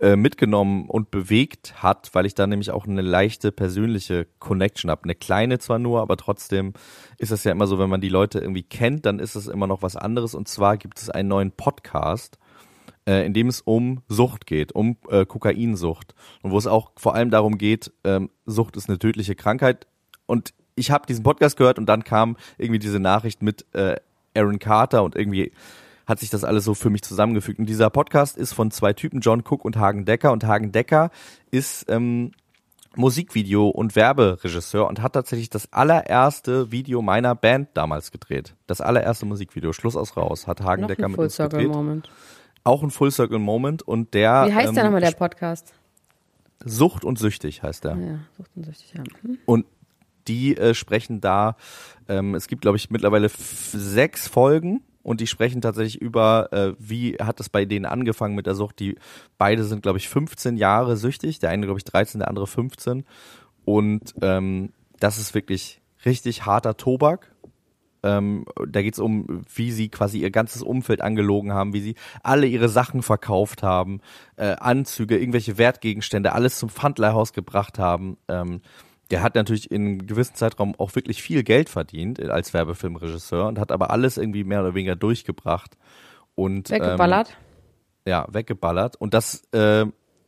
äh, mitgenommen und bewegt hat, weil ich da nämlich auch eine leichte persönliche Connection habe. Eine kleine zwar nur, aber trotzdem ist es ja immer so, wenn man die Leute irgendwie kennt, dann ist es immer noch was anderes. Und zwar gibt es einen neuen Podcast, in dem es um Sucht geht, um äh, Kokainsucht und wo es auch vor allem darum geht, ähm, Sucht ist eine tödliche Krankheit und ich habe diesen Podcast gehört und dann kam irgendwie diese Nachricht mit äh, Aaron Carter und irgendwie hat sich das alles so für mich zusammengefügt. Und dieser Podcast ist von zwei Typen, John Cook und Hagen Decker. Und Hagen Decker ist ähm, Musikvideo- und Werberegisseur und hat tatsächlich das allererste Video meiner Band damals gedreht. Das allererste Musikvideo, Schluss aus Raus, hat Hagen Noch Decker mit uns gedreht. Full Circle Moment. Auch ein Full Circle Moment. Und der, wie heißt ähm, der nochmal, der Podcast? Sucht und Süchtig heißt der. Ja, Sucht und Süchtig, ja. Hm. Und die äh, sprechen da, ähm, es gibt glaube ich mittlerweile f- sechs Folgen und die sprechen tatsächlich über, äh, wie hat es bei denen angefangen mit der Sucht. Die beide sind glaube ich fünfzehn Jahre süchtig, der eine glaube ich dreizehn, der andere fünfzehn und ähm, das ist wirklich richtig harter Tobak. Ähm, da geht es um, wie sie quasi ihr ganzes Umfeld angelogen haben, wie sie alle ihre Sachen verkauft haben, äh, Anzüge, irgendwelche Wertgegenstände, alles zum Pfandleihhaus gebracht haben. Ähm, der hat natürlich in einem gewissen Zeitraum auch wirklich viel Geld verdient als Werbefilmregisseur und hat aber alles irgendwie mehr oder weniger durchgebracht. Und, weggeballert? Ähm, ja, weggeballert. Und das, äh,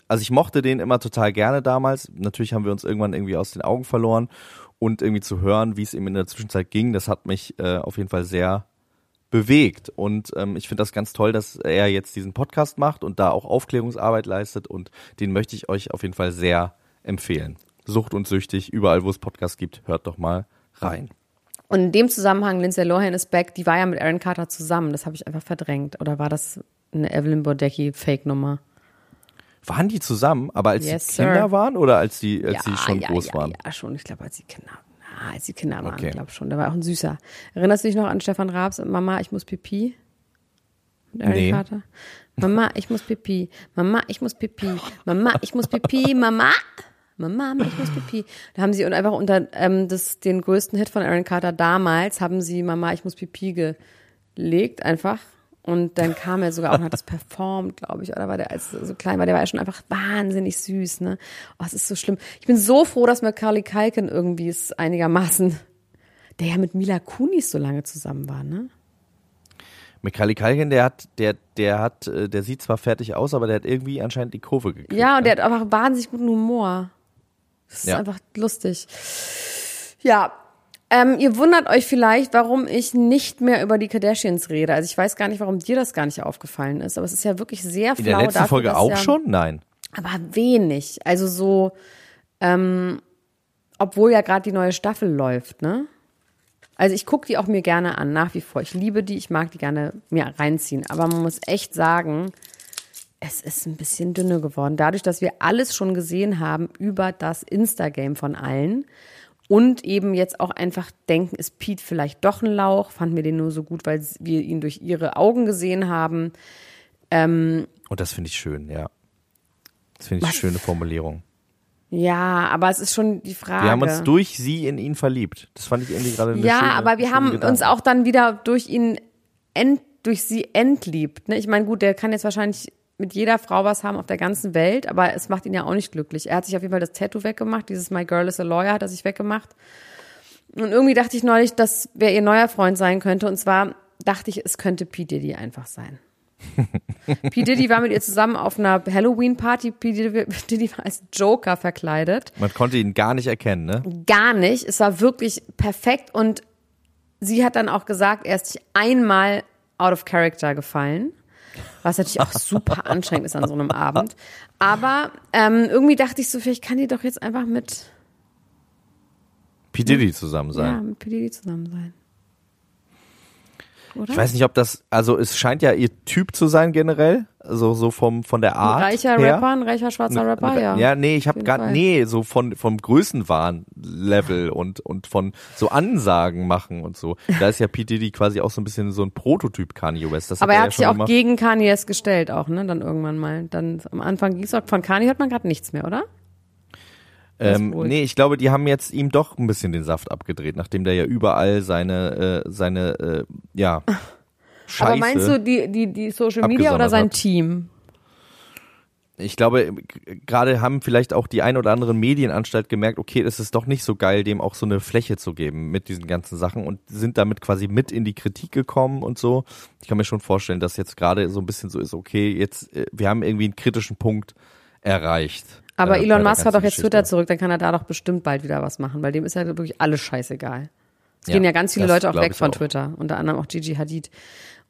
also ich mochte den immer total gerne damals. Natürlich haben wir uns irgendwann irgendwie aus den Augen verloren. Und irgendwie zu hören, wie es ihm in der Zwischenzeit ging, das hat mich äh, auf jeden Fall sehr bewegt. Und ähm, ich finde das ganz toll, dass er jetzt diesen Podcast macht und da auch Aufklärungsarbeit leistet. Und den möchte ich euch auf jeden Fall sehr empfehlen. Sucht und Süchtig, überall wo es Podcasts gibt, hört doch mal rein. Und in dem Zusammenhang, Lindsay Lohan ist back, die war ja mit Aaron Carter zusammen. Das habe ich einfach verdrängt. Oder war das eine Evelyn Bodecki-Fake-Nummer? Waren die zusammen, aber als yes, die Kinder Sir. waren oder als die, als ja, die schon ja, groß ja, waren? Ja, schon. Ich glaube, als die Kinder, na, als die Kinder waren, okay. glaube schon. Da war auch ein Süßer. Erinnerst du dich noch an Stefan Raabs und Mama, ich muss Pipi? Mit Aaron nee. Carter? Mama, ich muss Pipi. Mama, ich muss Pipi. Mama, ich muss Pipi. Mama, Mama, ich muss Pipi. Da haben sie einfach unter ähm, das, den größten Hit von Aaron Carter damals, haben sie Mama, ich muss Pipi gelegt einfach. Und dann kam er sogar auch und hat das performt, glaube ich. Oder war der, als so klein war, der war ja schon einfach wahnsinnig süß, ne? Oh, es ist so schlimm. Ich bin so froh, dass mir Karli Kalkin irgendwie ist einigermaßen, der ja mit Mila Kunis so lange zusammen war, ne? Mit Karli Kalkin, der hat, der, der hat, der sieht zwar fertig aus, aber der hat irgendwie anscheinend die Kurve gekriegt. Ja, und der hat einfach wahnsinnig guten Humor. Das ist ja. einfach lustig. Ja. Ähm, ihr wundert euch vielleicht, warum ich nicht mehr über die Kardashians rede. Also ich weiß gar nicht, warum dir das gar nicht aufgefallen ist. Aber es ist ja wirklich sehr flau. In der letzten dafür, Folge auch ja, schon? Nein. Aber wenig. Also so, ähm, obwohl ja gerade die neue Staffel läuft, ne? Also ich gucke die auch mir gerne an, nach wie vor. Ich liebe die, ich mag die gerne mir reinziehen. Aber man muss echt sagen, es ist ein bisschen dünner geworden. Dadurch, dass wir alles schon gesehen haben über das Insta-Game von allen. Und eben jetzt auch einfach denken, ist Pete vielleicht doch ein Lauch? Fanden wir den nur so gut, weil wir ihn durch ihre Augen gesehen haben. Ähm, und das finde ich schön, ja. Das finde ich eine schöne Formulierung. Ja, aber es ist schon die Frage. Wir haben uns durch sie in ihn verliebt. Das fand ich irgendwie gerade eine ja, schöne, aber wir haben Gedanken. Uns auch dann wieder durch ihn, ent, durch sie entliebt. Ne? Ich meine, gut, der kann jetzt wahrscheinlich mit jeder Frau was haben auf der ganzen Welt, aber es macht ihn ja auch nicht glücklich. Er hat sich auf jeden Fall das Tattoo weggemacht, dieses My Girl is a Lawyer hat er sich weggemacht. Und irgendwie dachte ich neulich, dass wer ihr neuer Freund sein könnte. Und zwar dachte ich, es könnte P. Diddy einfach sein. P. Diddy war mit ihr zusammen auf einer Halloween-Party. P. Diddy war als Joker verkleidet. Man konnte ihn gar nicht erkennen, ne? Gar nicht. Es war wirklich perfekt. Und sie hat dann auch gesagt, er ist nicht einmal out of character gefallen. Was natürlich auch super anstrengend ist an so einem Abend. Aber ähm, irgendwie dachte ich so, vielleicht kann die doch jetzt einfach mit P. Diddy zusammen sein. Ja, mit P. Diddy zusammen sein. Oder? Ich weiß nicht, ob das, also es scheint ja ihr Typ zu sein generell, also so vom von der Art. Ein reicher her. Rapper, ein reicher schwarzer ne, Rapper, ja. Ja, nee, ich habe gerade, nee, so von vom Größenwahn-Level und und von so Ansagen machen und so. Da ist ja P. Diddy quasi auch so ein bisschen so ein Prototyp Kanye West. Das aber hat er hat sich ja auch gemacht. Gegen Kanye West gestellt auch, ne, dann irgendwann mal. Dann am Anfang ging es auch, von Kanye hört man gerade nichts mehr, oder? Ähm, nee, ich glaube, die haben jetzt ihm doch ein bisschen den Saft abgedreht, nachdem der ja überall seine, äh, seine, äh, ja, Scheiße. Aber meinst du die, die, die Social Media oder sein hat. Team? Ich glaube, gerade haben vielleicht auch die ein oder anderen Medienanstalt gemerkt, okay, es ist doch nicht so geil, dem auch so eine Fläche zu geben mit diesen ganzen Sachen und sind damit quasi mit in die Kritik gekommen und so. Ich kann mir schon vorstellen, dass jetzt gerade so ein bisschen so ist, okay, jetzt, wir haben irgendwie einen kritischen Punkt erreicht. Aber äh, Elon Musk hat doch jetzt Geschichte. Twitter zurück, dann kann er da doch bestimmt bald wieder was machen, weil dem ist ja wirklich alles scheißegal. Es ja, gehen ja ganz viele Leute auch weg von auch. Twitter, unter anderem auch Gigi Hadid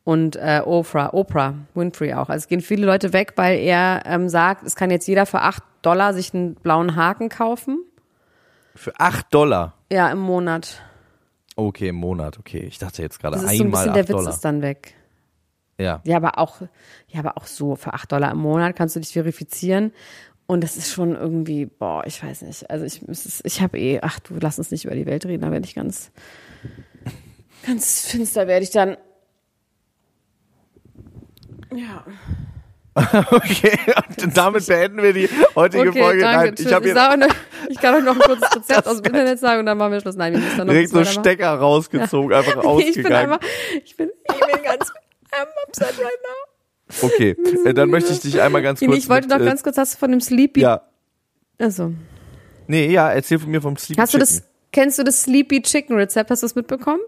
und äh, Oprah, Oprah Winfrey auch. Also es gehen viele Leute weg, weil er ähm, sagt, es kann jetzt jeder für acht Dollar sich einen blauen Haken kaufen. Für acht Dollar? Ja, im Monat. Okay, im Monat, okay. Ich dachte jetzt gerade einmal acht Dollar. Das ist so ein bisschen, der Witz Dollar. Ist dann weg. Ja. Ja, aber auch, ja, aber auch so, für acht Dollar im Monat kannst du dich verifizieren. Und das ist schon irgendwie, boah, ich weiß nicht. Also ich ich habe eh, ach du, lass uns nicht über die Welt reden, da werde ich ganz, ganz finster werde ich dann. Ja. Okay, und damit beenden wir die heutige okay, Folge. Danke, Nein, ich, hab ich, noch, ich kann euch noch ein kurzes Rezept aus dem Internet sagen und dann machen wir Schluss. Nein, wir müssen dann noch direkt so Stecker machen. Rausgezogen, ja. Einfach nee, ausgegangen. Ich bin einfach, ich bin, ich bin ganz am upset right now. Okay, äh, dann möchte ich dich einmal ganz kurz... Ich wollte mit, noch ganz kurz, hast du von dem Sleepy... Ja. Achso. Nee, ja, erzähl von mir vom Sleepy hast Chicken. Du das, kennst du das Sleepy Chicken Rezept? Hast du das mitbekommen?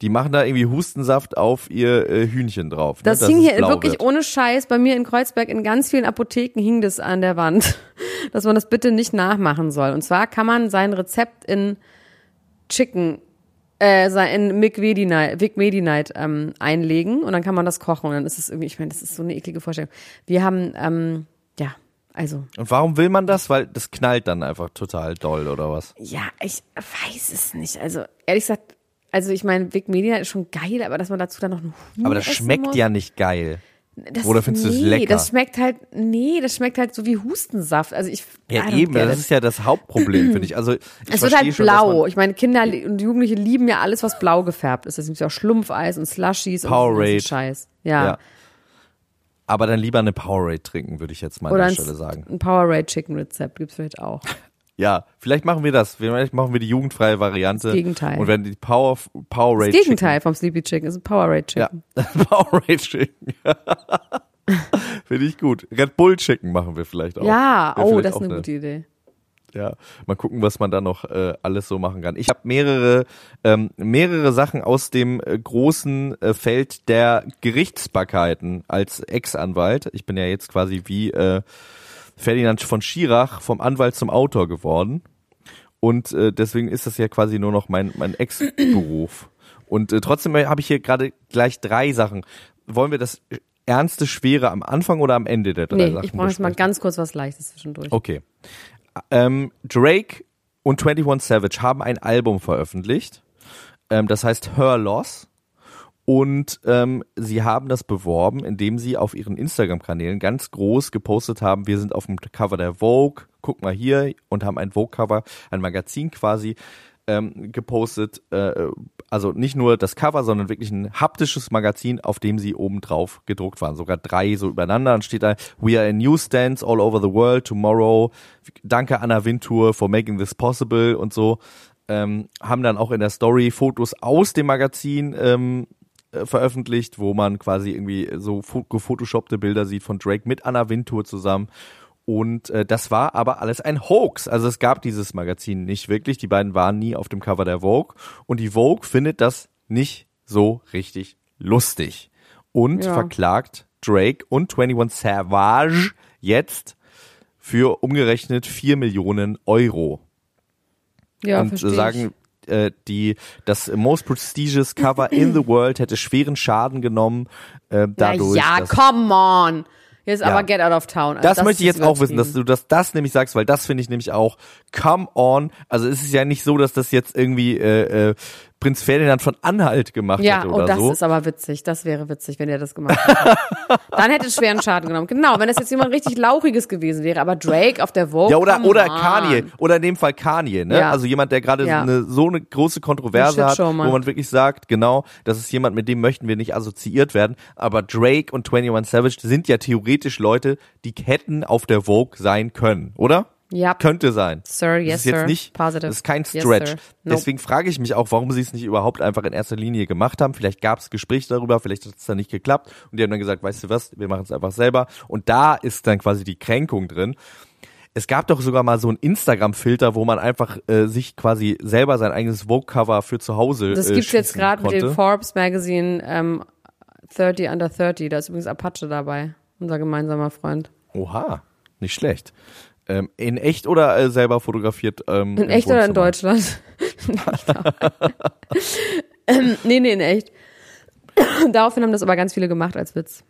Die machen da irgendwie Hustensaft auf ihr äh, Hühnchen drauf. Ne? Das, das hing hier wirklich wird. Ohne Scheiß. Bei mir in Kreuzberg in ganz vielen Apotheken hing das an der Wand, dass man das bitte nicht nachmachen soll. Und zwar kann man sein Rezept in Chicken, äh, in Vic Medi-Night ähm, einlegen und dann kann man das kochen. Und dann ist es irgendwie, ich meine, das ist so eine eklige Vorstellung. Wir haben, ähm, ja, also. Und warum will man das? Weil das knallt dann einfach total doll oder was? Ja, ich weiß es nicht. Also ehrlich gesagt, Also ich meine, Vic Media ist schon geil, aber dass man dazu dann noch einen Huhn Aber das schmeckt muss. Ja nicht geil. Das, Oder findest nee, du es lecker? Das schmeckt halt, nee, das schmeckt halt so wie Hustensaft. Also ich, ja eben, das ist ja das Hauptproblem, finde ich. Also ich es wird halt schon, blau. Ich meine, Kinder und Jugendliche lieben ja alles, was blau gefärbt ist. Das gibt ja auch Schlumpfeis und Slushies Powerade. Und so Scheiß. Ja. ja. Aber dann lieber eine Powerade trinken, würde ich jetzt mal Oder an der Stelle sagen. Ein Powerade-Chicken-Rezept gibt es vielleicht auch. Ja, vielleicht machen wir das. Vielleicht machen wir die jugendfreie Variante. Das Gegenteil. Und werden die Power, Powerade Chicken. Das Gegenteil Chicken. Vom Sleepy Chicken ist ein Powerade Chicken. Ja, Powerade Chicken. Finde ich gut. Red Bull Chicken machen wir vielleicht auch. Ja, Wäre oh, das ist eine gute eine, Idee. Ja, mal gucken, was man da noch äh, alles so machen kann. Ich habe mehrere, ähm, mehrere Sachen aus dem äh, großen äh, Feld der Gerichtsbarkeiten als Ex-Anwalt. Ich bin ja jetzt quasi wie... Äh, Ferdinand von Schirach vom Anwalt zum Autor geworden und äh, deswegen ist das ja quasi nur noch mein, mein Ex-Beruf. Und äh, trotzdem habe ich hier gerade gleich drei Sachen. Wollen wir das ernste, schwere am Anfang oder am Ende der drei nee, Sachen besprechen? Ich brauche jetzt mal ganz kurz was Leichtes zwischendurch. Okay. Ähm, Drake und einundzwanzig Savage haben ein Album veröffentlicht, ähm, das heißt Her Loss. Und ähm, sie haben das beworben, indem sie auf ihren Instagram-Kanälen ganz groß gepostet haben, wir sind auf dem Cover der Vogue, guck mal hier, und haben ein Vogue-Cover, ein Magazin quasi ähm, gepostet. Äh, also nicht nur das Cover, sondern wirklich ein haptisches Magazin, auf dem sie obendrauf gedruckt waren. Sogar drei so übereinander. Dann steht da, we are in newsstands all over the world tomorrow. Danke Anna Wintour for making this possible und so. Ähm, haben dann auch in der Story Fotos aus dem Magazin ähm, veröffentlicht, wo man quasi irgendwie so gefotoshoppte Bilder sieht von Drake mit Anna Wintour zusammen. Und äh, das war aber alles ein Hoax. Also es gab dieses Magazin nicht wirklich. Die beiden waren nie auf dem Cover der Vogue. Und die Vogue findet das nicht so richtig lustig. Und ja. verklagt Drake und einundzwanzig Savage jetzt für umgerechnet vier Millionen Euro. Ja, und sagen... die das most prestigious cover in the world hätte schweren Schaden genommen äh, dadurch. Ja, ja come on. Jetzt ja. aber get out of town. Also das, das möchte ich jetzt auch wissen, dass du das, das nämlich sagst, weil das finde ich nämlich auch, come on. Also es ist ja nicht so, dass das jetzt irgendwie äh, äh, Prinz Ferdinand von Anhalt gemacht ja, hätte oder oh, das so. Ist aber witzig. Das wäre witzig, wenn er das gemacht hätte. Dann hätte es schweren Schaden genommen. Genau, wenn das jetzt jemand richtig Lauchiges gewesen wäre, aber Drake auf der Vogue. Ja, oder, oder Kanye. Oder in dem Fall Kanye, ne? Ja. Also jemand, der gerade ja. so, so eine große Kontroverse hat, wo man wirklich sagt, genau, das ist jemand, mit dem möchten wir nicht assoziiert werden. Aber Drake und einundzwanzig Savage sind ja theoretisch Leute, die hätten auf der Vogue sein können, oder? Ja. Könnte sein. Sir, yes, das ist jetzt sir. Nicht, positive. Das ist kein Stretch. Yes, nope. Deswegen frage ich mich auch, warum sie es nicht überhaupt einfach in erster Linie gemacht haben. Vielleicht gab es Gespräche darüber, vielleicht hat es dann nicht geklappt und die haben dann gesagt, weißt du was, wir machen es einfach selber. Und da ist dann quasi die Kränkung drin. Es gab doch sogar mal so einen Instagram-Filter, wo man einfach äh, sich quasi selber sein eigenes Vogue-Cover für zu Hause Das äh, gibt es jetzt gerade mit dem Forbes Magazine ähm, thirty under thirty. Da ist übrigens Apache dabei. Unser gemeinsamer Freund. Oha, nicht schlecht. Ähm, in echt oder äh, selber fotografiert? Ähm, in echt oder in Deutschland? ähm, nee, nee, in echt. Daraufhin haben das aber ganz viele gemacht als Witz.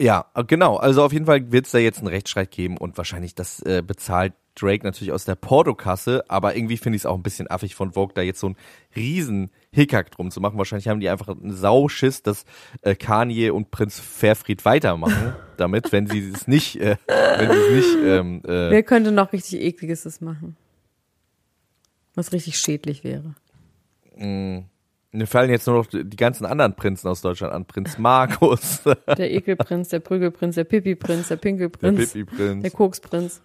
Ja, genau. Also auf jeden Fall wird es da jetzt einen Rechtsstreit geben und wahrscheinlich das äh, bezahlt Drake natürlich aus der Portokasse, aber irgendwie finde ich es auch ein bisschen affig von Vogue, da jetzt so einen riesen Hickhack drum zu machen. Wahrscheinlich haben die einfach einen Sauschiss, dass äh, Kanye und Prinz Fairfried weitermachen damit, wenn sie es nicht, äh, wenn sie es nicht, ähm, äh, wer könnte noch richtig Ekliges das machen? Was richtig schädlich wäre. Mh. Mir fallen jetzt nur noch die ganzen anderen Prinzen aus Deutschland an. Prinz Markus. Der Ekelprinz, der Prügelprinz, der Pipi-Prinz, der Pinkelprinz, der, Pipi-Prinz. Der Koksprinz.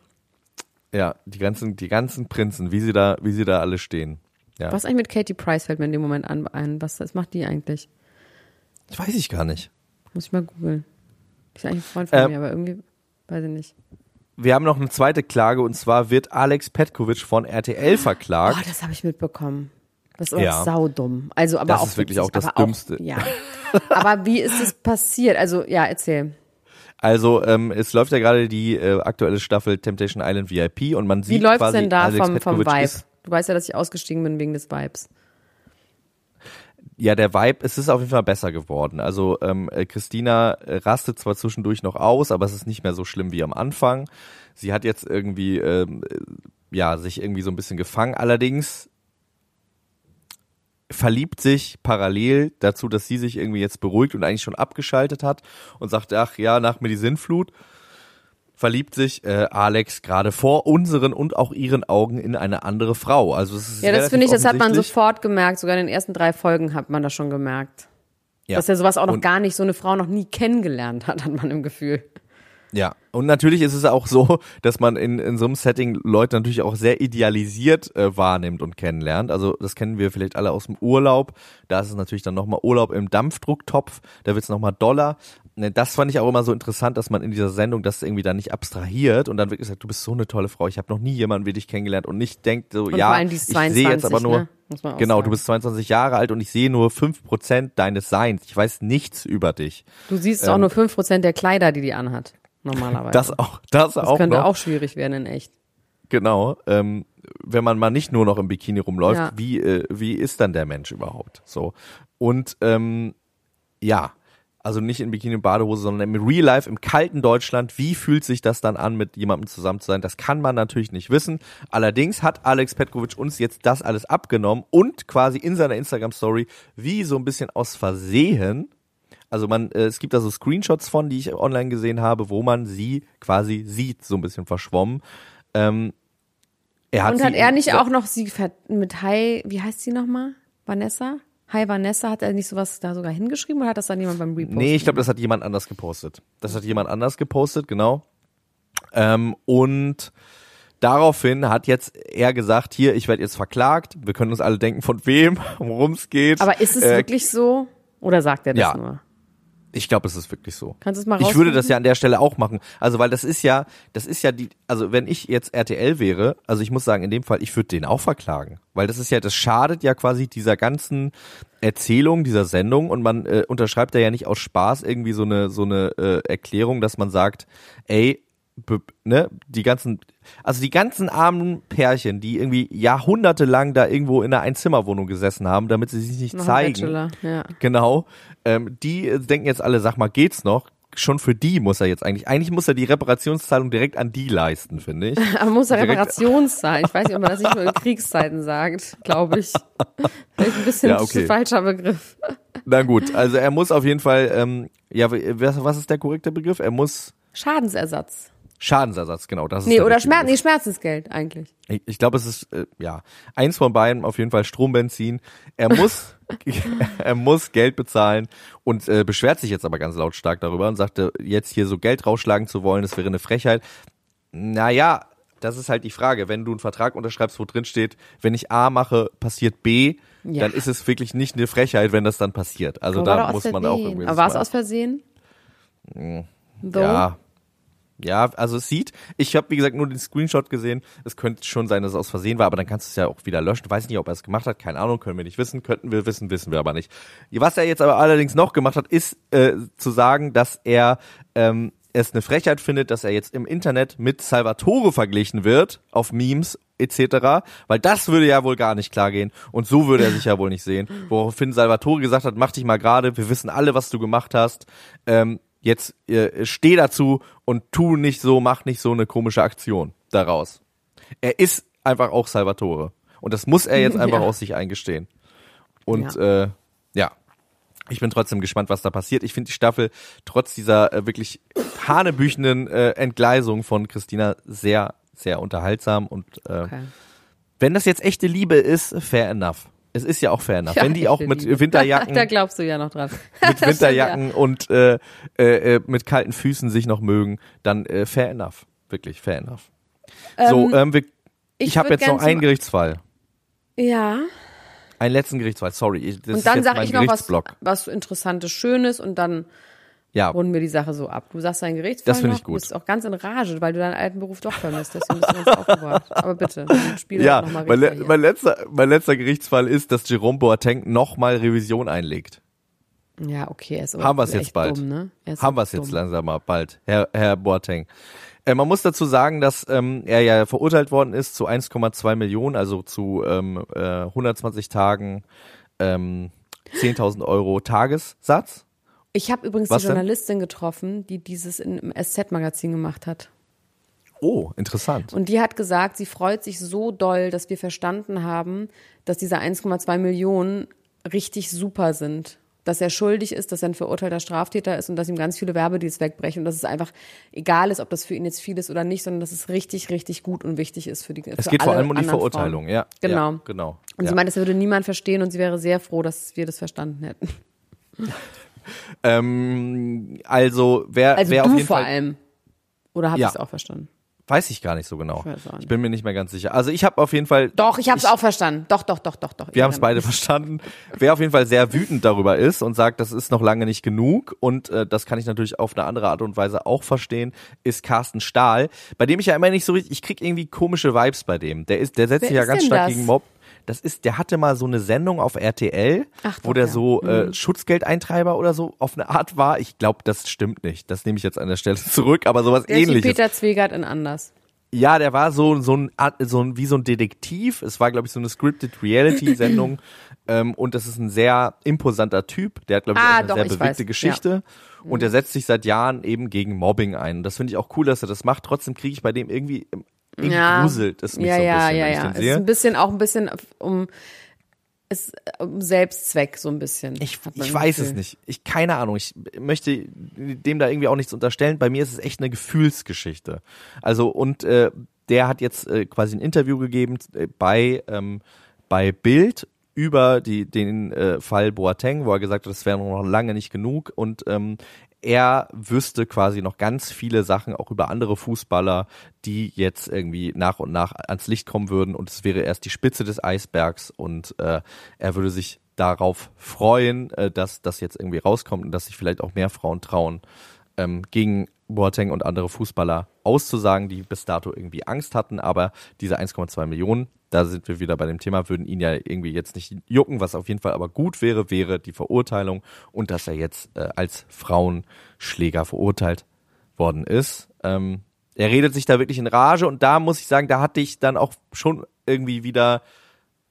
Ja, die ganzen, die ganzen Prinzen, wie sie da, wie sie da alle stehen. Ja. Was eigentlich mit Katie Price fällt mir in dem Moment an, ein? Was, was macht die eigentlich? Das weiß ich gar nicht. Muss ich mal googeln. Ist eigentlich ein Freund von ähm, mir, aber irgendwie, weiß ich nicht. Wir haben noch eine zweite Klage und zwar wird Alex Petkovic von R T L verklagt. Oh, das habe ich mitbekommen. Das ist auch ja. saudumm. Also, aber das auch ist wirklich auch das Dümmste. Auch, ja. Aber wie ist es passiert? Also, ja, erzähl. Also, ähm, es läuft ja gerade die äh, aktuelle Staffel Temptation Island V I P und man sieht quasi... Wie läuft's denn da vom, vom Vibe? Du weißt ja, dass ich ausgestiegen bin wegen des Vibes. Ja, der Vibe, es ist auf jeden Fall besser geworden. Also, ähm, Christina rastet zwar zwischendurch noch aus, aber es ist nicht mehr so schlimm wie am Anfang. Sie hat jetzt irgendwie, ähm, ja, sich irgendwie so ein bisschen gefangen. Allerdings... verliebt sich parallel dazu, dass sie sich irgendwie jetzt beruhigt und eigentlich schon abgeschaltet hat und sagt, ach ja, nach mir die Sinnflut, verliebt sich äh, Alex gerade vor unseren und auch ihren Augen in eine andere Frau. Also es ist ja, das finde ich, das hat man sofort gemerkt, sogar in den ersten drei Folgen hat man das schon gemerkt. Ja. Dass er sowas auch noch und gar nicht, so eine Frau noch nie kennengelernt hat, hat man im Gefühl. Ja, und natürlich ist es auch so, dass man in, in so einem Setting Leute natürlich auch sehr idealisiert äh, wahrnimmt und kennenlernt. Also das kennen wir vielleicht alle aus dem Urlaub. Da ist es natürlich dann nochmal Urlaub im Dampfdrucktopf, da wird es nochmal doller. Das fand ich auch immer so interessant, dass man in dieser Sendung das irgendwie dann nicht abstrahiert und dann wirklich sagt, du bist so eine tolle Frau, ich habe noch nie jemanden wie dich kennengelernt und nicht denkt so, und ja, ich sehe jetzt aber nur, ne? Genau, sagen. Du bist zweiundzwanzig Jahre alt und ich sehe nur fünf Prozent deines Seins, ich weiß nichts über dich. Du siehst ähm, auch nur fünf Prozent der Kleider, die die anhat. Normalerweise. Das auch, das, das auch. Das könnte noch. Auch schwierig werden in echt. Genau, ähm, wenn man mal nicht nur noch im Bikini rumläuft, ja. wie äh, wie ist dann der Mensch überhaupt? So und ähm, ja, also nicht in Bikini und Badehose, sondern im Real Life im kalten Deutschland. Wie fühlt sich das dann an, mit jemandem zusammen zu sein? Das kann man natürlich nicht wissen. Allerdings hat Alex Petkovic uns jetzt das alles abgenommen und quasi in seiner Instagram-Story wie so ein bisschen aus Versehen. Also man, äh, es gibt da so Screenshots von, die ich online gesehen habe, wo man sie quasi sieht, so ein bisschen verschwommen. Ähm, er hat und hat er nicht auch noch sie mit Hi, wie heißt sie nochmal? Vanessa? Hi Vanessa, hat er nicht sowas da sogar hingeschrieben oder hat das dann jemand beim Reposten? Nee, ich glaube, das hat jemand anders gepostet. Das hat jemand anders gepostet, genau. Ähm, und daraufhin hat jetzt er gesagt, hier, ich werde jetzt verklagt. Wir können uns alle denken, von wem, worum es geht. Aber ist es äh, wirklich so? Oder sagt er das ja. nur? Ich glaube, es ist wirklich so. Kannst du es mal rausfinden? Ich würde das ja an der Stelle auch machen. Also, weil das ist ja, das ist ja die, also wenn ich jetzt R T L wäre, also ich muss sagen, in dem Fall, ich würde den auch verklagen. Weil das ist ja, das schadet ja quasi dieser ganzen Erzählung, dieser Sendung und man äh, unterschreibt da ja nicht aus Spaß irgendwie so eine, so eine äh, Erklärung, dass man sagt, ey, b- ne, die ganzen, also die ganzen armen Pärchen, die irgendwie jahrhundertelang da irgendwo in einer Einzimmerwohnung gesessen haben, damit sie sich nicht noch zeigen. Bachelor, ja. Genau. Ähm, die denken jetzt alle, sag mal, geht's noch? Schon für die muss er jetzt eigentlich, eigentlich muss er die Reparationszahlung direkt an die leisten, finde ich. Aber muss er Reparationszahlen? Ich weiß nicht, ob man das nicht nur in Kriegszeiten sagt, glaube ich. Vielleicht ein bisschen ja, okay. falscher Begriff. Na gut, also er muss auf jeden Fall, ähm, ja, was ist der korrekte Begriff? Er muss... Schadensersatz. Schadensersatz, genau. Das nee, ist oder Schmerz, nee, Schmerzensgeld eigentlich. Ich, ich glaube, es ist, äh, ja, eins von beiden, auf jeden Fall Strombenzin. Er muss er muss Geld bezahlen und äh, beschwert sich jetzt aber ganz lautstark darüber und sagte, jetzt hier so Geld rausschlagen zu wollen, das wäre eine Frechheit. Naja, das ist halt die Frage. Wenn du einen Vertrag unterschreibst, wo drin steht, wenn ich A mache, passiert B, ja. dann ist es wirklich nicht eine Frechheit, wenn das dann passiert. Also aber da muss man auch irgendwie... Aber war es aus Versehen? Ja. So? Ja, also es sieht, ich habe wie gesagt nur den Screenshot gesehen, es könnte schon sein, dass es aus Versehen war, aber dann kannst du es ja auch wieder löschen, weiß nicht, ob er es gemacht hat, keine Ahnung, können wir nicht wissen, könnten wir wissen, wissen wir aber nicht. Was er jetzt aber allerdings noch gemacht hat, ist äh, zu sagen, dass er ähm, es eine Frechheit findet, dass er jetzt im Internet mit Salvatore verglichen wird, auf Memes et cetera, weil das würde ja wohl gar nicht klar gehen und so würde er sich ja wohl nicht sehen. Woraufhin Salvatore gesagt hat, mach dich mal gerade, wir wissen alle, was du gemacht hast, ähm, jetzt äh, steh dazu und tu nicht so, mach nicht so eine komische Aktion daraus. Er ist einfach auch Salvatore und das muss er jetzt einfach ja. aus sich eingestehen. Und ja. Äh, ja, ich bin trotzdem gespannt, was da passiert. Ich finde die Staffel trotz dieser äh, wirklich hanebüchenden äh, Entgleisung von Christina sehr, sehr unterhaltsam. Und äh, okay. wenn das jetzt echte Liebe ist, fair enough. Es ist ja auch fair enough. Ja, wenn die auch mit Liebe. Winterjacken... da glaubst du ja noch dran. Mit Winterjacken ja. und äh, äh, mit kalten Füßen sich noch mögen, dann äh, fair enough. Wirklich fair enough. Ähm, so, ähm, wir, ich, ich habe jetzt noch einen Gerichtsfall. Ja... Einen letzten Gerichtsfall, sorry. Das und dann sage ich noch was, was Interessantes, Schönes und dann ja. runden wir die Sache so ab. Du sagst deinen Gerichtsfall, das finde ich gut. Du bist auch ganz in Rage, weil du deinen alten Beruf doch vermisst. Deswegen bist du ganz aufgebracht. Aber bitte, spiel ja, doch nochmal richtig. Mein, mein, letzter, mein letzter Gerichtsfall ist, dass Jérôme Boateng nochmal Revision einlegt. Ja, okay. Er ist Haben wir es jetzt bald. Dumm, ne? Haben wir es jetzt langsam mal bald, Herr, Herr Boateng. Äh, man muss dazu sagen, dass ähm, er ja verurteilt worden ist zu eins Komma zwei Millionen, also zu ähm, äh, hundertzwanzig Tagen, ähm, zehntausend Euro Tagessatz. Ich habe übrigens Was die denn? Journalistin getroffen, die dieses im S Z-Magazin gemacht hat. Oh, interessant. Und die hat gesagt, sie freut sich so doll, dass wir verstanden haben, dass diese eins Komma zwei Millionen richtig super sind. Dass er schuldig ist, dass er ein verurteilter Straftäter ist und dass ihm ganz viele Werbedeals wegbrechen und dass es einfach egal ist, ob das für ihn jetzt viel ist oder nicht, sondern dass es richtig, richtig gut und wichtig ist für die Es für geht alle vor allem um die Verurteilung, ja. Genau. ja. Genau. Und ja. sie meint, das würde niemand verstehen und sie wäre sehr froh, dass wir das verstanden hätten. ähm, also, wer, also wer auf jeden Fall... Also du vor allem. Oder habt ihr ja. es auch verstanden? Weiß ich gar nicht so genau. Ich, ich bin mir nicht mehr ganz sicher. Also ich habe auf jeden Fall... Doch, ich habe es auch verstanden. Doch, doch, doch, doch, doch. Wir haben es beide verstanden. Wer auf jeden Fall sehr wütend darüber ist und sagt, das ist noch lange nicht genug und äh, das kann ich natürlich auf eine andere Art und Weise auch verstehen, ist Carsten Stahl, bei dem ich ja immer nicht so richtig... Ich krieg irgendwie komische Vibes bei dem. Der ist, der setzt Wer sich ja ganz stark das? gegen Mob. Das ist, der hatte mal so eine Sendung auf R T L, Ach, doch, wo der ja. so äh, mhm. Schutzgeldeintreiber oder so auf eine Art war. Ich glaube, das stimmt nicht. Das nehme ich jetzt an der Stelle zurück, aber sowas der ähnliches. Der Peter Zwegert in anders. Ja, der war so, so, ein, so ein, wie so ein Detektiv. Es war, glaube ich, so eine Scripted Reality-Sendung. ähm, und das ist ein sehr imposanter Typ. Der hat, glaube ich, ah, eine doch, sehr bewegte weiß. Geschichte. Ja. Und der setzt sich seit Jahren eben gegen Mobbing ein. Und das finde ich auch cool, dass er das macht. Trotzdem kriege ich bei dem irgendwie... Irgendwie ja. gruselt es mich ja, so ein bisschen, ja, ja, ja. Es ist ein bisschen, auch ein bisschen um, es, um Selbstzweck, so ein bisschen. Ich, ich weiß Gefühl. es nicht. Ich, keine Ahnung. Ich möchte dem da irgendwie auch nichts unterstellen. Bei mir ist es echt eine Gefühlsgeschichte. Also, und äh, der hat jetzt äh, quasi ein Interview gegeben bei, ähm, bei Bild über die, den äh, Fall Boateng, wo er gesagt hat, das wäre noch lange nicht genug und ähm, er wüsste quasi noch ganz viele Sachen auch über andere Fußballer, die jetzt irgendwie nach und nach ans Licht kommen würden und es wäre erst die Spitze des Eisbergs und äh, er würde sich darauf freuen, äh, dass das jetzt irgendwie rauskommt und dass sich vielleicht auch mehr Frauen trauen, ähm, gegen Boateng und andere Fußballer auszusagen, die bis dato irgendwie Angst hatten, aber diese eins Komma zwei Millionen, da sind wir wieder bei dem Thema, würden ihn ja irgendwie jetzt nicht jucken, was auf jeden Fall aber gut wäre, wäre die Verurteilung und dass er jetzt äh, als Frauenschläger verurteilt worden ist. Ähm, er redet sich da wirklich in Rage und da muss ich sagen, da hatte ich dann auch schon irgendwie wieder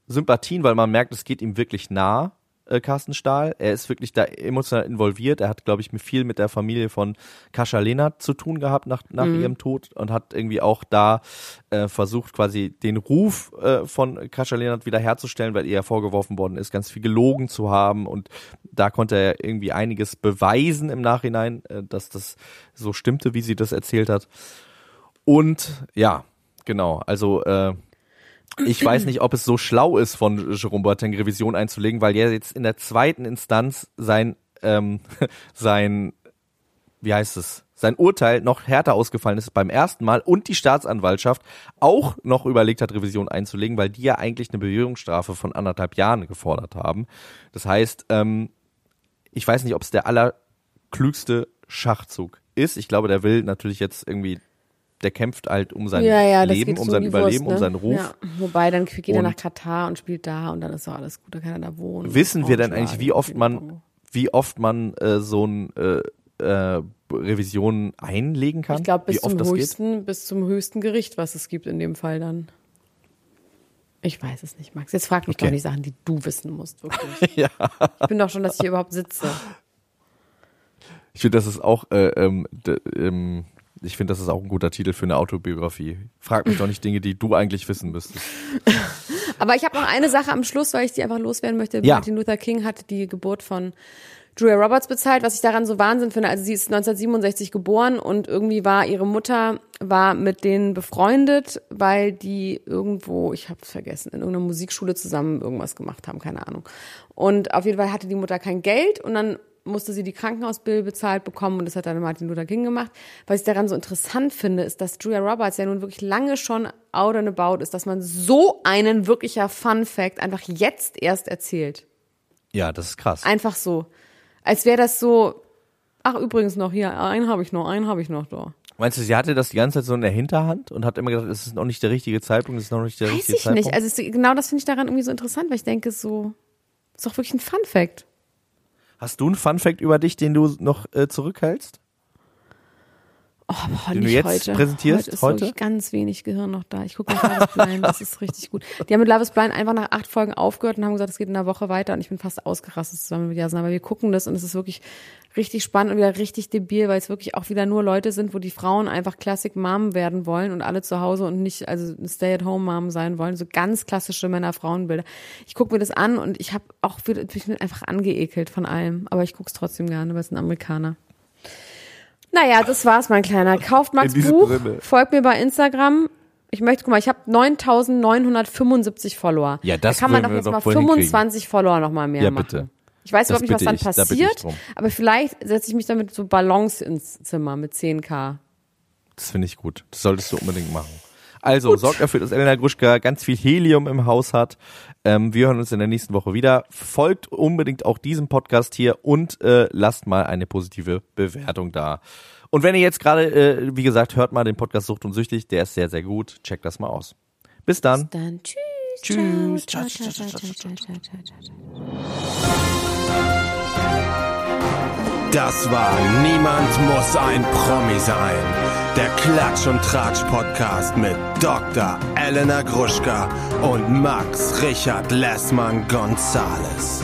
Sympathien, weil man merkt, es geht ihm wirklich nah, äh, Carsten Stahl. Er ist wirklich da emotional involviert. Er hat, glaube ich, viel mit der Familie von Kasia Lenert zu tun gehabt nach, nach mhm. ihrem Tod und hat irgendwie auch da äh, versucht, quasi den Ruf äh, von Kasia Lenert wieder herzustellen, weil ihr vorgeworfen worden ist, ganz viel gelogen zu haben und da konnte er irgendwie einiges beweisen im Nachhinein, äh, dass das so stimmte, wie sie das erzählt hat. Und ja, genau, also äh, ich weiß nicht, ob es so schlau ist, von Jérôme Boateng Revision einzulegen, weil er jetzt in der zweiten Instanz sein, ähm, sein, wie heißt es, sein Urteil noch härter ausgefallen ist beim ersten Mal und die Staatsanwaltschaft auch noch überlegt hat, Revision einzulegen, weil die ja eigentlich eine Bewährungsstrafe von anderthalb Jahren gefordert haben. Das heißt, ähm, ich weiß nicht, ob es der allerklügste Schachzug ist. Ich glaube, der will natürlich jetzt irgendwie... Der kämpft halt um sein ja, ja, Leben, um so sein Überleben, Wurst, ne? um seinen Ruf. Ja. Wobei, dann geht und er nach Katar und spielt da und dann ist doch alles gut, da kann er da wohnen. Wissen wir denn eigentlich, wie oft man, wie oft man äh, so ein äh, äh, Revision einlegen kann? Ich glaube, bis, bis zum höchsten Gericht, was es gibt in dem Fall dann. Ich weiß es nicht, Max. Jetzt frag mich okay. doch nicht Sachen, die du wissen musst, wirklich. Ja. Ich bin doch schon, dass ich hier überhaupt sitze. Ich finde, das ist auch äh, ähm, d- ähm, ich finde, das ist auch ein guter Titel für eine Autobiografie. Frag mich doch nicht Dinge, die du eigentlich wissen müsstest. Aber ich habe noch eine Sache am Schluss, weil ich die einfach loswerden möchte. Ja. Martin Luther King hat die Geburt von Julia Roberts bezahlt, was ich daran so Wahnsinn finde. Also sie ist neunzehnhundertsiebenundsechzig geboren und irgendwie war ihre Mutter war mit denen befreundet, weil die irgendwo, ich habe es vergessen, in irgendeiner Musikschule zusammen irgendwas gemacht haben, keine Ahnung. Und auf jeden Fall hatte die Mutter kein Geld und dann musste sie die Krankenhausbill bezahlt bekommen und das hat dann Martin Luther King gemacht. Was ich daran so interessant finde, ist, dass Julia Roberts ja nun wirklich lange schon out and about ist, dass man so einen wirklicher Fun-Fact einfach jetzt erst erzählt. Ja, das ist krass. Einfach so. Als wäre das so, ach übrigens noch hier, einen habe ich noch, einen habe ich noch da. Meinst du, sie hatte das die ganze Zeit so in der Hinterhand und hat immer gedacht, es ist noch nicht der richtige Zeitpunkt, es ist noch nicht der Weiß richtige ich Zeitpunkt? Weiß ich nicht, also genau das finde ich daran irgendwie so interessant, weil ich denke so, ist doch wirklich ein Fun-Fact. Hast du einen Funfact über dich, den du noch äh, zurückhältst? Oh, boah, den nicht du jetzt heute. präsentierst? Heute ist heute? Wirklich ganz wenig Gehirn noch da. Ich gucke nach Love is Blind, das ist richtig gut. Die haben mit Love is Blind einfach nach acht Folgen aufgehört und haben gesagt, es geht in einer Woche weiter und ich bin fast ausgerastet zusammen mit Jasna, aber wir gucken das und es ist wirklich richtig spannend und wieder richtig debil, weil es wirklich auch wieder nur Leute sind, wo die Frauen einfach Classic Mom werden wollen und alle zu Hause und nicht also Stay-at-Home-Mom sein wollen. So ganz klassische Männer-Frauen-Bilder. Ich gucke mir das an und ich habe auch wieder, ich bin einfach angeekelt von allem, aber ich gucke es trotzdem gerne, weil es ein Amerikaner. Naja, das war's, mein Kleiner. Kauft Max Buch, Brille. Folgt mir bei Instagram. Ich möchte, guck mal, ich habe neuntausendneunhundertfünfundsiebzig Follower. Ja, das da kann man doch jetzt mal fünfundzwanzig kriegen. Follower noch mal mehr ja, machen. Bitte. Ich weiß das überhaupt nicht, was ich. dann passiert, da aber vielleicht setze ich mich damit so Balance ins Zimmer mit zehn K. Das finde ich gut. Das solltest du unbedingt machen. Also, gut. Sorgt dafür, dass Elena Gruschka ganz viel Helium im Haus hat. Ähm, wir hören uns in der nächsten Woche wieder. Folgt unbedingt auch diesem Podcast hier und äh, lasst mal eine positive Bewertung da. Und wenn ihr jetzt gerade, äh, wie gesagt, hört mal den Podcast Sucht und Süchtig, der ist sehr, sehr gut. Checkt das mal aus. Bis dann. Bis dann. Tschüss. Das war Niemand muss ein Promi sein. Der Klatsch- und Tratsch-Podcast mit Doktor Elena Gruschka und Max Richard Lessmann Gonzalez.